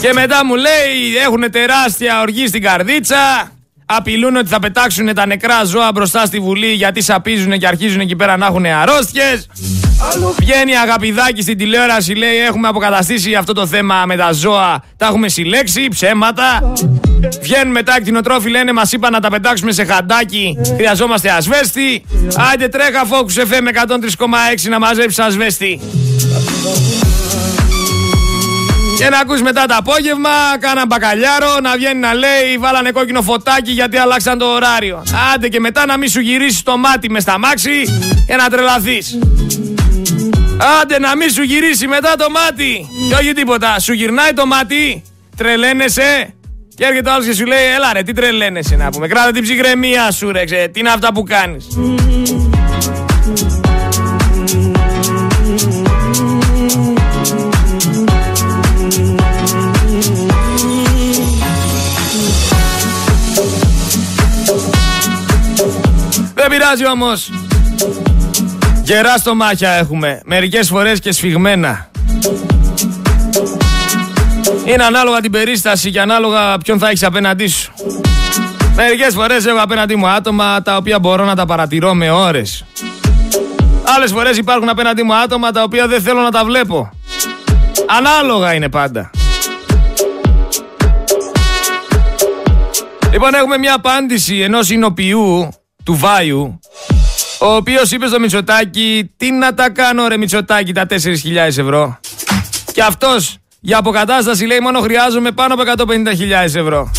Και μετά μου λέει έχουνε τεράστια οργή στην Καρδίτσα. Απειλούν ότι θα πετάξουνε τα νεκρά ζώα μπροστά στη Βουλή γιατί σαπίζουνε και αρχίζουν εκεί πέρα να έχουνε αρρώστιες. Βγαίνει Αγαπηδάκη στην τηλεόραση, λέει έχουμε αποκαταστήσει αυτό το θέμα με τα ζώα. Τα έχουμε συλλέξει, ψέματα. Βγαίνουν μετά κτηνοτρόφοι, λένε μας είπαν να τα πετάξουμε σε χαντάκι. Χρειαζόμαστε ασβέστη. Άντε τρέχα Focus εφ εμ εκατόν τρία κόμμα έξι να μαζέψεις ασβέστη. Και να ακούς μετά το απόγευμα, κάναν μπακαλιάρο, να βγαίνει να λέει βάλανε κόκκινο φωτάκι γιατί αλλάξαν το ωράριο. Άντε και μετά να μην σου γυρίσεις το μάτι μες στα μάξι και να τρελαθείς. Άντε να μην σου γυρίσει μετά το μάτι. Και όχι τίποτα, σου γυρνάει το μάτι, τρελαίνεσαι. Και έρχεται ο άλλος και σου λέει έλα ρε τι τρελαίνεσαι να πούμε, κράτα την ψυχραιμία σου ρε, ξέ, τι είναι αυτά που κάνεις. Δεν πειράζει όμως. Γερά στο μάχια έχουμε. Μερικές φορές και σφιγμένα. Είναι ανάλογα την περίσταση και ανάλογα ποιον θα έχεις απέναντί σου. Μερικές φορές έχω απέναντί μου άτομα τα οποία μπορώ να τα παρατηρώ με ώρες. Άλλες φορές υπάρχουν απέναντί μου άτομα τα οποία δεν θέλω να τα βλέπω. Ανάλογα είναι πάντα. Λοιπόν, έχουμε μια απάντηση ενός ηνοποιού του Βάιου, ο οποίος είπε στο Μητσοτάκη τι να τα κάνω ρε Μητσοτάκη τα τέσσερις χιλιάδες ευρώ. Και αυτός για αποκατάσταση λέει μόνο χρειάζομαι πάνω από εκατόν πενήντα χιλιάδες ευρώ.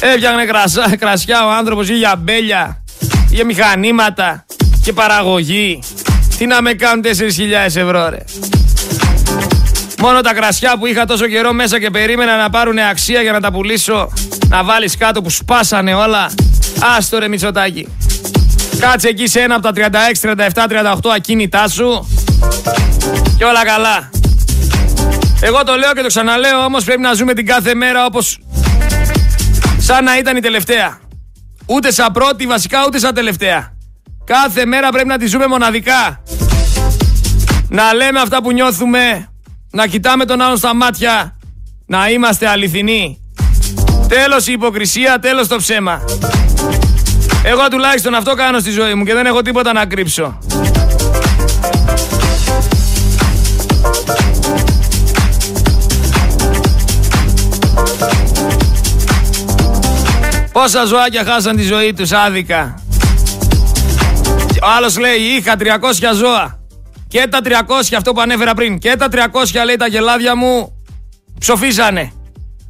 Έφτιαχνε κρασιά, κρασιά ο άνθρωπος ή για μπέλια, για μηχανήματα και παραγωγή. Τι να με κάνουν τέσσερις χιλιάδες ευρώ ρε. Μόνο τα κρασιά που είχα τόσο καιρό μέσα και περίμενα να πάρουν αξία για να τα πουλήσω, να βάλεις κάτω που σπάσανε όλα. Άστο ρε Μητσοτάκη. Κάτσε εκεί σε ένα από τα τριάντα έξι, τριάντα επτά, τριάντα οκτώ ακίνητά σου και όλα καλά. Εγώ το λέω και το ξαναλέω, όμως πρέπει να ζούμε την κάθε μέρα όπως σαν να ήταν η τελευταία. Ούτε σαν πρώτη βασικά, ούτε σαν τελευταία. Κάθε μέρα πρέπει να τη ζούμε μοναδικά. Να λέμε αυτά που νιώθουμε, να κοιτάμε τον άλλον στα μάτια, να είμαστε αληθινοί. Τέλος η υποκρισία, τέλος το ψέμα. Εγώ τουλάχιστον αυτό κάνω στη ζωή μου και δεν έχω τίποτα να κρύψω. Πόσα ζωάκια χάσαν τη ζωή τους άδικα. Ο άλλος λέει είχα τριακόσια ζώα. Και τα τριακόσια, αυτό που ανέφερα πριν, και τα τριακόσια λέει τα αγελάδια μου ψοφίσανε.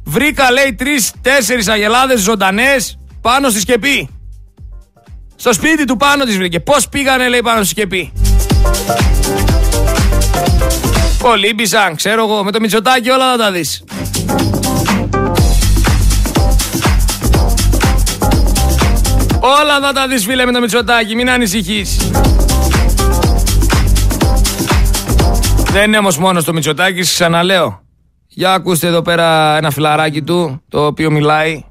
Βρήκα λέει τρεις τέσσερις αγελάδες ζωντανές πάνω στη σκεπή. Στο σπίτι του πάνω της βρήκε. Πώς πήγανε λέει πάνω στη σκεπή. Κολύμπησαν, ξέρω εγώ. Με το Μητσοτάκη όλα θα τα δεις. Όλα θα τα δεις φίλε με το Μητσοτάκη. Μην ανησυχείς. Δεν είναι όμως μόνος το Μητσοτάκη, ξαναλέω. Για ακούστε εδώ πέρα ένα φιλαράκι του, το οποίο μιλάει.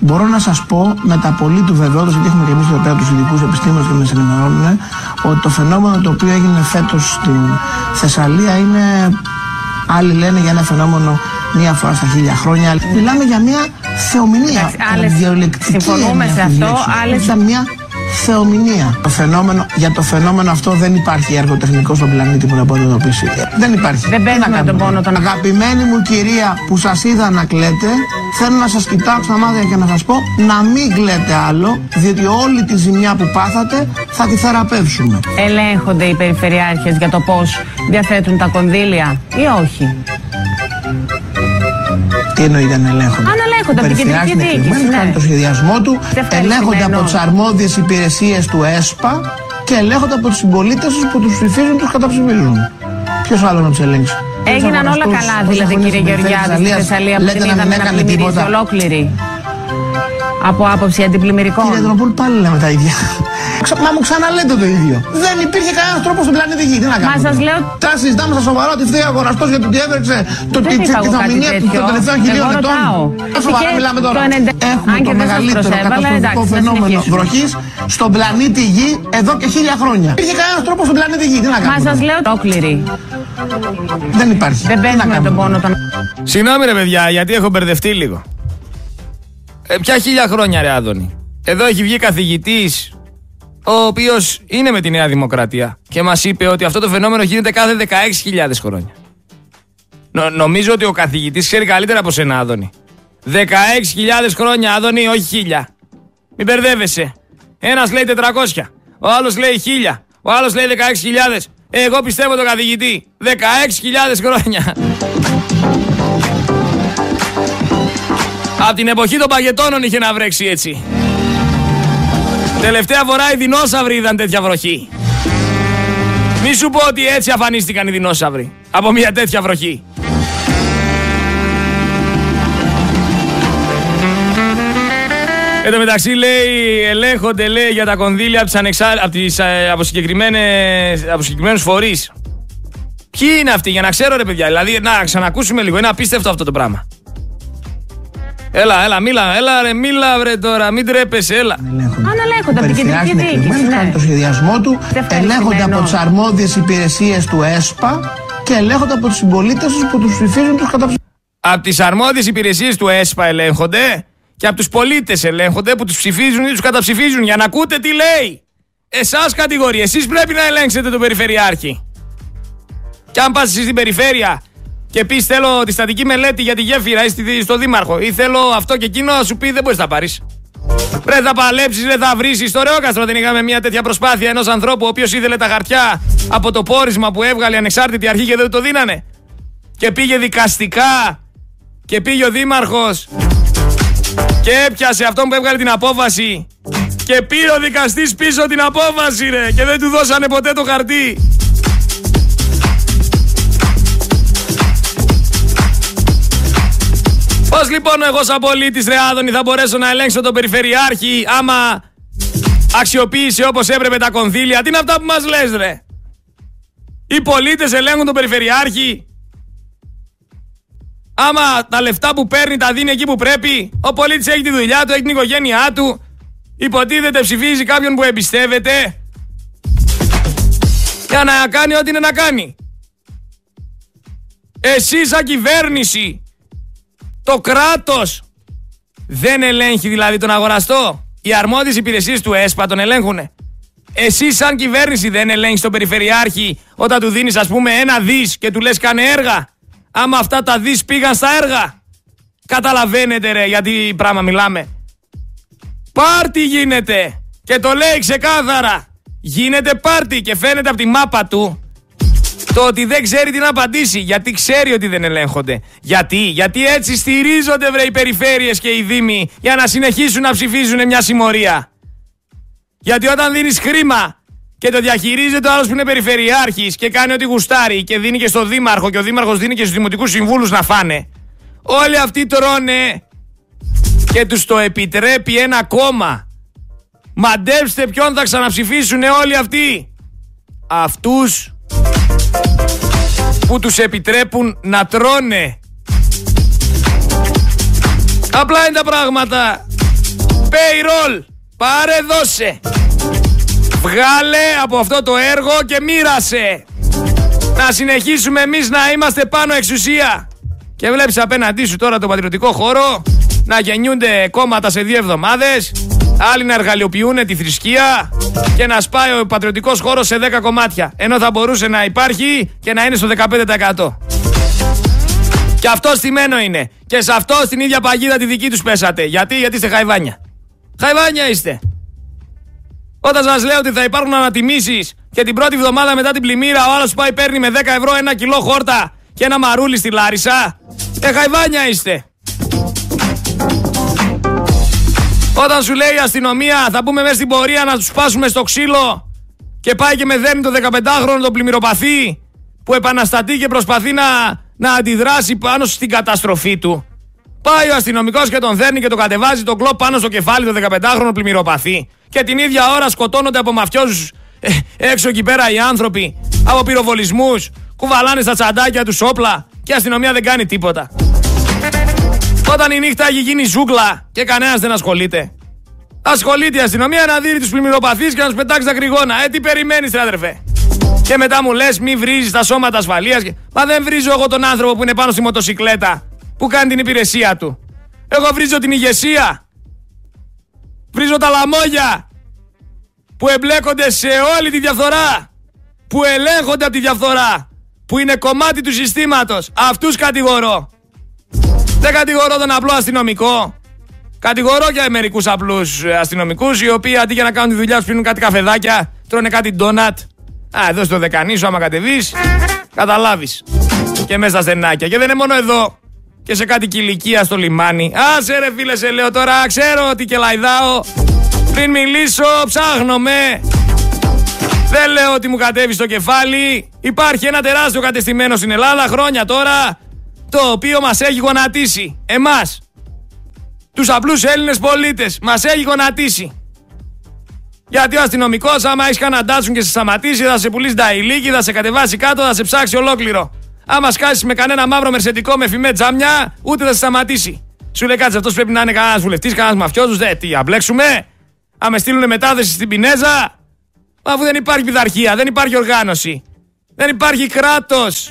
Μπορώ να σας πω με τα πολύ του βεβαιότητας, γιατί έχουμε και εμείς εδώ πέρα τους ειδικούς επιστήμονες που μας ενημερώνουν, ότι το φαινόμενο το οποίο έγινε φέτος στην Θεσσαλία είναι, άλλοι λένε για ένα φαινόμενο μία φορά στα χίλια χρόνια. Μιλάμε για μία θεομηνία. Συμφωνούμε σε αυτό, άλλες... ήταν μία θεομηνία. Το φαινόμενο, για το φαινόμενο αυτό δεν υπάρχει έργο τεχνικό στον πλανήτη που να μπορεί να το πείσει. Δεν υπάρχει. Δεν παίρνουμε τον πόνο τον... Αγαπημένη μου κυρία που σας είδα να κλαίτε, θέλω να σας κοιτάξω τα μάτια και να σας πω να μην κλαίτε άλλο, διότι όλη τη ζημιά που πάθατε θα τη θεραπεύσουμε. Ελέγχονται οι περιφερειάρχες για το πώς διαθέτουν τα κονδύλια ή όχι? Τι εννοεί δεν ελέγχονται? Αν ελέγχονται από την κεντρική διοίκηση. Κάνει το σχεδιασμό του, ελέγχονται από τις αρμόδιες υπηρεσίες του ΕΣΠΑ και ελέγχονται από τους συμπολίτες τους που τους ψηφίζουν, τους καταψηφίζουν. Ποιος άλλο να τους ελέγξει? Έγιναν όλα καλά δηλαδή κύριε Γεωργιάδη στη Θεσσαλία που την είδαμε να πλημμυρίζει ολόκληρη. από άποψη αντιπλημμυρικών. Κύριε Αντωνοπούλου, πάλι λέμε τα ίδια. Μα μου ξαναλέτε το ίδιο. Δεν υπήρχε κανένα τρόπο στον πλανήτη Γη. Τι να κάνουμε. Μα σας λέω. Τα συζητάμε στα σοβαρά ότι φταίει ο αγοραστός γιατί του διέβρεξε τη θεομηνία των τελευταίων χιλίων ετών. Τα σοβαρά μιλάμε τώρα. Έχουμε το μεγαλύτερο καταστροφικό φαινόμενο βροχής στον πλανήτη Γη εδώ και χίλια χρόνια. Υπήρχε κανένα τρόπο στον πλανήτη Γη. Τι να κάνουμε. Μα σας λέω ολόκληρη. Δεν υπάρχει. Δεν παίρνουμε τον πόνο των. Συγγνώμη ρε παιδιά, γιατί έχω μπερδευτεί λίγο. Ε, ποια χίλια χρόνια ρε Άδωνη. Εδώ έχει βγει καθηγητής, ο οποίος είναι με τη Νέα Δημοκρατία και μας είπε ότι αυτό το φαινόμενο γίνεται κάθε δεκαέξι χιλιάδες χρόνια. Νο- νομίζω ότι ο καθηγητής ξέρει καλύτερα από σένα Άδωνη. δεκαέξι χιλιάδες χρόνια Άδωνη, όχι χίλια. Μην μπερδεύεσαι. Ένας λέει τετρακόσια, ο άλλος λέει χίλια, ο άλλος λέει δεκαέξι χιλιάδες. Εγώ πιστεύω τον καθηγητή. δεκαέξι χιλιάδες χρόνια. Από την εποχή των παγετώνων είχε να βρέξει έτσι. Τελευταία φορά οι δεινόσαυροι είδαν τέτοια βροχή. Μη σου πω ότι έτσι αφανίστηκαν οι δεινόσαυροι. Από μια τέτοια βροχή. Εν τω μεταξύ λέει, ελέγχονται λέει για τα κονδύλια από, τις ανεξά, από, τις, από, συγκεκριμένες, από συγκεκριμένους φορείς. Ποιοι είναι αυτοί για να ξέρω ρε παιδιά. Δηλαδή να ξανακούσουμε λίγο. Είναι απίστευτο αυτό το πράγμα. Έλα, έλα, μίλα, έλα ρε, μίλα βρε τώρα, μην τρέπεσαι, έλα. Αναλέγχονται από την κεντρική διοίκηση. Κάνει το σχεδιασμό του, ελέγχονται από τις αρμόδιες υπηρεσίες του ΕΣΠΑ και ελέγχονται από τους συμπολίτες τους που τους ψηφίζουν τους καταψηφίζουν. Από τις αρμόδιες υπηρεσίες του ΕΣΠΑ ελέγχονται και από τους πολίτες ελέγχονται που τους ψηφίζουν ή τους καταψηφίζουν για να ακούτε τι λέει. Εσάς κατηγορεί, εσείς πρέπει να ελέγξετε τον περιφερειάρχη. Και αν πας εσείς στην περιφέρεια. Και πεις θέλω τη στατική μελέτη για τη γέφυρα ή στο δήμαρχο ή θέλω αυτό και εκείνο, σου πει δεν μπορείς να πάρεις. Ρε θα παλέψεις, ρε θα βρήσεις. Στο Ρεόκαστρο δεν είχαμε μια τέτοια προσπάθεια ενός ανθρώπου ο οποίος ήθελε τα χαρτιά από το πόρισμα που έβγαλε ανεξάρτητη αρχή και δεν το δίνανε. Και πήγε δικαστικά και πήγε ο δήμαρχος και έπιασε αυτόν που έβγαλε την απόφαση και πήρε ο δικαστής πίσω την απόφαση ρε και δεν του δώσανε ποτέ το χαρτί. Πώς λοιπόν εγώ σαν πολίτης ρε Άδωνη θα μπορέσω να ελέγξω τον περιφερειάρχη άμα αξιοποίησε όπως έπρεπε τα κονδύλια. Τι είναι αυτά που μας λες ρε. Οι πολίτες ελέγχουν τον περιφερειάρχη. Άμα τα λεφτά που παίρνει τα δίνει εκεί που πρέπει. Ο πολίτης έχει τη δουλειά του, έχει την οικογένειά του. Υποτίθεται ψηφίζει κάποιον που εμπιστεύεται. Για να κάνει ό,τι είναι να κάνει. Εσύ σαν κυβέρνηση. Το κράτος δεν ελέγχει δηλαδή τον αγοραστό. Οι αρμόδιες υπηρεσίες του ΕΣΠΑ τον ελέγχουνε. Εσύ σαν κυβέρνηση δεν ελέγχεις τον περιφερειάρχη όταν του δίνεις ας πούμε ένα δις και του λες κάνε έργα. Άμα αυτά τα δις πήγαν στα έργα. Καταλαβαίνετε ρε γιατί πράγμα μιλάμε. Πάρτι γίνεται και το λέει ξεκάθαρα. Γίνεται πάρτι και φαίνεται από τη μάπα του. Το ότι δεν ξέρει τι να απαντήσει, γιατί ξέρει ότι δεν ελέγχονται. Γιατί, γιατί έτσι στηρίζονται βρε οι περιφέρειες και οι δήμοι για να συνεχίσουν να ψηφίζουν μια συμμορία. Γιατί όταν δίνεις χρήμα και το διαχειρίζεται ο άλλος που είναι περιφερειάρχης και κάνει ό,τι γουστάρει και δίνει και στο δήμαρχο και ο δήμαρχος δίνει και στους δημοτικούς συμβούλους να φάνε, όλοι αυτοί τρώνε και τους το επιτρέπει ένα κόμμα. Μαντέψτε ποιον θα ξαναψηφίσουν όλοι αυτοί. Αυτούς που τους επιτρέπουν να τρώνε. Απλά είναι τα πράγματα. Payroll. Πάρε δώσε. Βγάλε από αυτό το έργο και μοίρασε. Να συνεχίσουμε εμείς να είμαστε πάνω εξουσία. Και βλέπεις απέναντί σου τώρα το πατριωτικό χώρο να γεννιούνται κόμματα σε δύο εβδομάδες. Άλλοι να εργαλειοποιούν τη θρησκεία και να σπάει ο πατριωτικός χώρος σε δέκα κομμάτια. Ενώ θα μπορούσε να υπάρχει και να είναι στο δεκαπέντε τοις εκατό. Και αυτό στημένο είναι. Και σε αυτό στην ίδια παγίδα τη δική τους πέσατε. Γιατί, γιατί είστε χαϊβάνια. Χαϊβάνια είστε. Όταν σας λέω ότι θα υπάρχουν ανατιμήσεις και την πρώτη εβδομάδα μετά την πλημμύρα ο άλλος πάει παίρνει με δέκα ευρώ ένα κιλό χόρτα και ένα μαρούλι στη Λάρισα. Ε, χαϊβάνια είστε. Όταν σου λέει η αστυνομία θα μπούμε μέσα στην πορεία να τους σπάσουμε στο ξύλο και πάει και με δένει το δεκαπεντάχρονο το πλημμυροπαθή που επαναστατεί και προσπαθεί να, να αντιδράσει πάνω στην καταστροφή του. Πάει ο αστυνομικός και τον δέρνει και τον κατεβάζει τον κλόπ πάνω στο κεφάλι το δεκαπεντάχρονο πλημμυροπαθή. Και την ίδια ώρα σκοτώνονται από μαφιόζους ε, έξω εκεί πέρα οι άνθρωποι, από πυροβολισμούς, κουβαλάνε στα τσαντάκια τους όπλα και η αστυνομία δεν κάνει τίποτα. Όταν η νύχτα έχει γίνει ζούγκλα και κανένας δεν ασχολείται. Ασχολείται η αστυνομία να δίνει τους πλημμυροπαθείς και να τους πετάξει τα κρυγόνα. Ε, τι περιμένεις, ρε αδερφέ. Και μετά μου λες μη βρίζεις τα σώματα ασφαλείας. Μα δεν βρίζω εγώ τον άνθρωπο που είναι πάνω στη μοτοσυκλέτα, που κάνει την υπηρεσία του. Εγώ βρίζω την ηγεσία. Βρίζω τα λαμόγια που εμπλέκονται σε όλη τη διαφθορά, που ελέγχονται από τη διαφθορά, που είναι κομμάτι του συστήματος. Αυτούς κατηγορώ. Δεν κατηγορώ τον απλό αστυνομικό. Κατηγορώ και μερικούς απλούς αστυνομικούς, οι οποίοι αντί για να κάνουν τη δουλειά τους πίνουν κάτι καφεδάκια, τρώνε κάτι ντόνατ. Α, εδώ στο δεκανή σου άμα κατεβείς, καταλάβεις. Και μέσα στα στενάκια. Και δεν είναι μόνο εδώ. Και σε κάτι κηλικία στο λιμάνι. Άσε ρε φίλε, σε λέω τώρα, ξέρω ότι και λαϊδάω. Πριν μιλήσω, ψάχνομαι. Δεν λέω ότι μου κατέβει στο κεφάλι. Υπάρχει ένα τεράστιο κατεστημένο στην Ελλάδα χρόνια τώρα, το οποίο μας έχει γονατίσει. Εμάς, τους απλούς Έλληνες πολίτες, μας έχει γονατίσει. Γιατί ο αστυνομικός, άμα έχεις κανένα ντάτσουν και σε σταματήσει, θα σε πουλήσει νταϊλίκι, θα σε κατεβάσει κάτω, θα σε ψάξει ολόκληρο. Άμα σκάσεις με κανένα μαύρο μερσεντικό με φημέ τζάμια, ούτε θα σε σταματήσει. Σου λέει κάτσε, αυτός πρέπει να είναι κανένας βουλευτής, κανένας μαφιόζος. Δε, τι, αμπλέξουμε. Άμα στείλουνε μετάδεση στην Πινέζα. Αφού δεν υπάρχει πειθαρχία, δεν υπάρχει οργάνωση, δεν υπάρχει κράτος.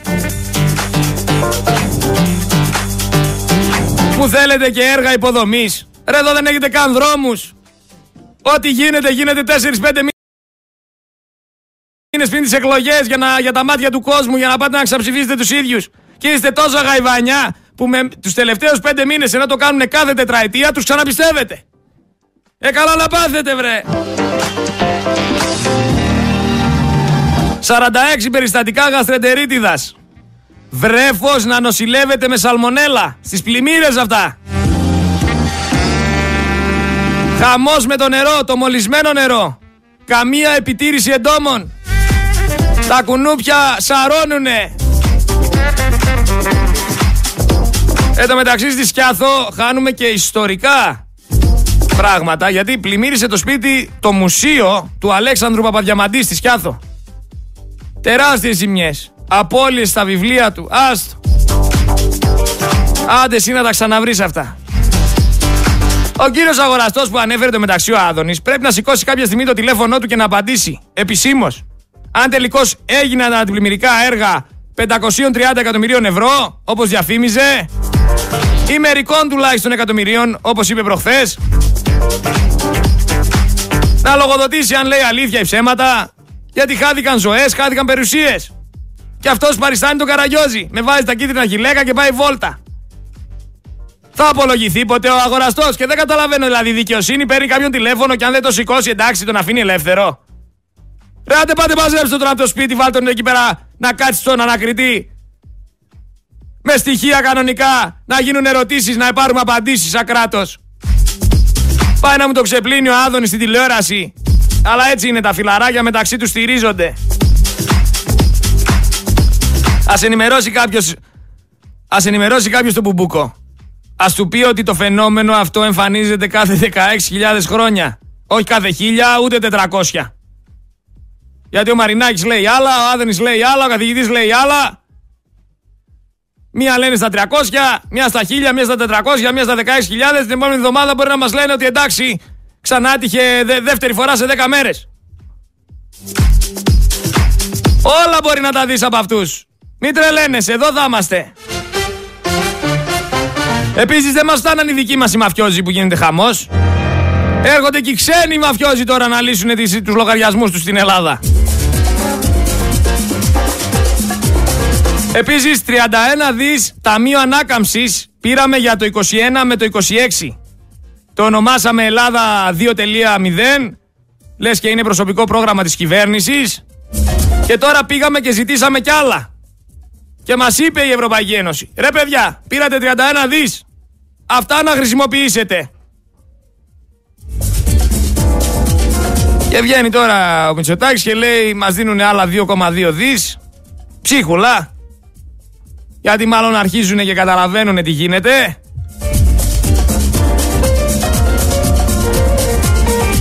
Μου θέλετε και έργα υποδομής. Ρε, εδώ δεν έχετε καν δρόμους. Ό,τι γίνεται, γίνεται τέσσερις πέντε μήνες πριν τις εκλογές για, να, για τα μάτια του κόσμου, για να πάτε να ξαψηφίσετε τους ίδιους. Και είστε τόσο γαϊβανιά που με, τους τελευταίους πέντε μήνες, ενώ το κάνουν κάθε τετραετία, τους ξαναπιστεύετε. Ε, καλά να πάθετε, βρε. σαράντα έξι περιστατικά γαστρεντερίτιδας. Βρέφος να νοσηλεύεται με σαλμονέλα. Στις πλημμύρες αυτά. Χαμός με το νερό, το μολυσμένο νερό. Καμία επιτήρηση εντόμων. Τα κουνούπια σαρώνουνε. Εν τω μεταξύ στη Σκιάθο χάνουμε και ιστορικά πράγματα, γιατί πλημμύρισε το σπίτι, το μουσείο του Αλέξανδρου Παπαδιαμαντή στη Σκιάθο. Τεράστιες ζημιές. Απώλειες στα βιβλία του. Άστο. Άντε εσύ να τα ξαναβρεις αυτά. Ο κύριος αγοραστός που ανέφερε μεταξύ ο Άδωνης πρέπει να σηκώσει κάποια στιγμή το τηλέφωνό του και να απαντήσει επισήμως. Αν τελικώς έγιναν αντιπλημμυρικά έργα πεντακόσια τριάντα εκατομμυρίων ευρώ, όπως διαφήμιζε, ή μερικών τουλάχιστον εκατομμυρίων, όπως είπε προχθές. Να λογοδοτήσει αν λέει αλήθεια ή ψέματα, γιατί χάθηκαν ζωές, χάθηκαν περιουσίες. Και αυτός παριστάνει τον Καραγιόζη. Με βάζει τα κίτρινα γυλαίκα και πάει βόλτα. Θα απολογηθεί ποτέ ο αγοραστός? Και δεν καταλαβαίνω, δηλαδή η δικαιοσύνη παίρνει κάποιον τηλέφωνο και αν δεν το σηκώσει, εντάξει, τον αφήνει ελεύθερο. Ρε άντε πάτε μαζέψτε τον από το σπίτι, βάλτε τον εκεί πέρα να κάτσει στον ανακριτή. Με στοιχεία κανονικά, να γίνουν ερωτήσεις, να πάρουμε απαντήσεις σαν κράτος. Πάει να μου το ξεπλύνει ο Άδωνης στην τηλεόραση. Αλλά έτσι είναι, τα φιλαράκια μεταξύ τους στηρίζονται. Ας ενημερώσει κάποιος, ας ενημερώσει κάποιος τον Μπουμπούκο. Ας του πει ότι το φαινόμενο αυτό εμφανίζεται κάθε δεκαέξι χιλιάδες χρόνια. Όχι κάθε χίλια, ούτε τετρακόσια. Γιατί ο Μαρινάκης λέει άλλα, ο Άδωνης λέει άλλα, ο καθηγητής λέει άλλα. Μία λένε στα τριακόσια, μία στα χίλια, μία στα τετρακόσια, μία στα δεκαέξι χιλιάδες. Την επόμενη εβδομάδα μπορεί να μας λένε ότι εντάξει, ξανά τύχε δε, δεύτερη φορά σε δέκα μέρες. Όλα μπορεί να τα δεις από αυτούς. Μην τρελαίνεσαι, εδώ θα είμαστε. Επίσης δεν μας φτάναν οι δικοί μας οι μαφιόζοι που γίνεται χαμός. Έρχονται και οι ξένοι μαφιόζοι τώρα να λύσουν τις, τους λογαριασμούς τους στην Ελλάδα. Επίσης τριάντα ένα δισεκατομμύρια ταμείο ανάκαμψης πήραμε για το είκοσι ένα με το είκοσι έξι. Το ονομάσαμε Ελλάδα δύο κόμμα μηδέν. Λες και είναι προσωπικό πρόγραμμα της κυβέρνησης. Και τώρα πήγαμε και ζητήσαμε κι άλλα. Και μας είπε η Ευρωπαϊκή Ένωση, ρε παιδιά, πήρατε τριάντα ένα δισεκατομμύρια, αυτά να χρησιμοποιήσετε. Και βγαίνει τώρα ο Μητσοτάκης και λέει, μας δίνουν άλλα δύο κόμμα δύο δισεκατομμύρια, ψίχουλα, γιατί μάλλον αρχίζουν και καταλαβαίνουν τι γίνεται.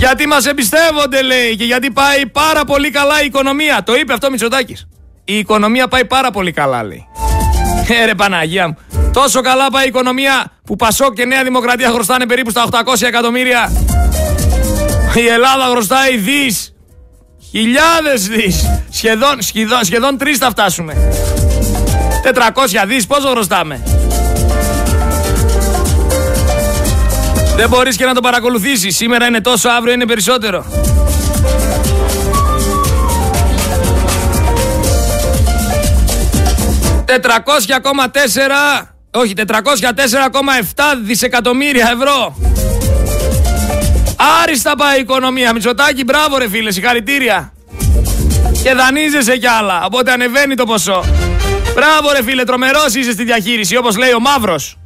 Γιατί μας εμπιστεύονται, λέει, και γιατί πάει πάρα πολύ καλά η οικονομία. Το είπε αυτό ο Μητσοτάκης. Η οικονομία πάει πάρα πολύ καλά, λέει. Ε, ρε Παναγία μου. Τόσο καλά πάει η οικονομία που Πασόκ και Νέα Δημοκρατία χρωστάνε περίπου στα οκτακόσια εκατομμύρια. Η Ελλάδα χρωστάει δις. Χιλιάδες δις. Σχεδόν, σχεδόν, σχεδόν τρεις θα φτάσουμε. τετρακόσια δις, πόσο χρωστάμε. Δεν μπορείς και να το παρακολουθήσεις. Σήμερα είναι τόσο, αύριο είναι περισσότερο. τετρακόσια κόμμα τέσσερα, όχι τετρακόσια τέσσερα κόμμα επτά δισεκατομμύρια ευρώ. Άριστα πάει η οικονομία. Μητσοτάκη, μπράβο ρε φίλε, συγχαρητήρια. Και δανείζεσαι κι άλλα, οπότε ανεβαίνει το ποσό. Μπράβο ρε φίλε, τρομερός είσαι στη διαχείριση, όπως λέει ο Μαύρος.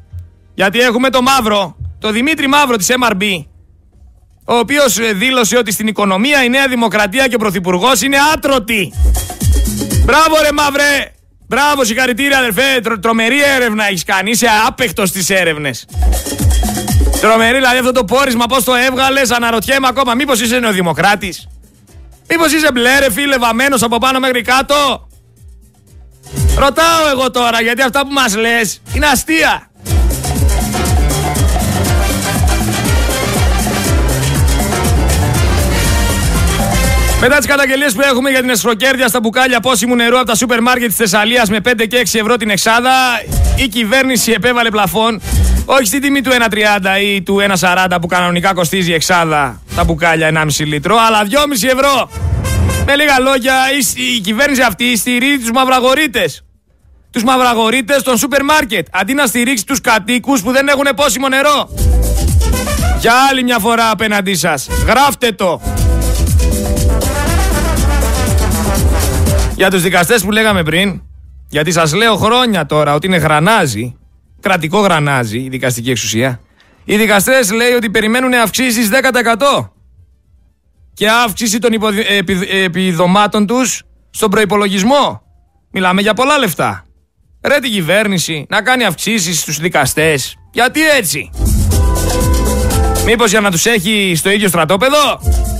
Γιατί έχουμε το Μαύρο, το Δημήτρη Μαύρο της εμ αρ μπι, ο οποίος δήλωσε ότι στην οικονομία η Νέα Δημοκρατία και ο Πρωθυπουργός είναι άτρωτοι. Μπράβο ρε Μαύρε. Μπράβο, συγχαρητήρια αδερφέ, Τρο, τρομερή έρευνα έχεις κάνει, είσαι άπεκτος στις έρευνες. Τρομερή, δηλαδή αυτό το πόρισμα πώς το έβγαλες, αναρωτιέμαι ακόμα, μήπως είσαι νεοδημοκράτης. Μήπως είσαι μπλε ρε φίλε, βαμμένος από πάνω μέχρι κάτω. Ρωτάω εγώ τώρα, γιατί αυτά που μας λες είναι αστεία. Μετά τις καταγγελίες που έχουμε για την εσχροκέρδεια στα μπουκάλια πόσιμου νερού από τα σούπερ μάρκετ της Θεσσαλίας με πέντε και έξι ευρώ την εξάδα, η κυβέρνηση επέβαλε πλαφόν, όχι στην τιμή του ένα τριάντα ή του ένα σαράντα που κανονικά κοστίζει η εξάδα τα μπουκάλια ενάμιση λίτρο, αλλά δυόμιση ευρώ. Με λίγα λόγια, η κυβέρνηση αυτή στηρίζει τους μαυραγορείτες. Τους μαυραγορείτες των σούπερ μάρκετ, αντί να στηρίξει τους κατοίκους που δεν έχουν πόσιμο νερό. Για άλλη μια φορά απέναντί σας, γράφτε το. Για τους δικαστές που λέγαμε πριν, γιατί σας λέω χρόνια τώρα ότι είναι γρανάζι, κρατικό γρανάζι η δικαστική εξουσία, οι δικαστές λέει ότι περιμένουν αυξήσεις δέκα τοις εκατό και αύξηση των υποδι... επι... επιδομάτων τους στον προϋπολογισμό. Μιλάμε για πολλά λεφτά. Ρε την κυβέρνηση να κάνει αυξήσεις στους δικαστές. Γιατί έτσι? Μήπως για να τους έχει στο ίδιο στρατόπεδο?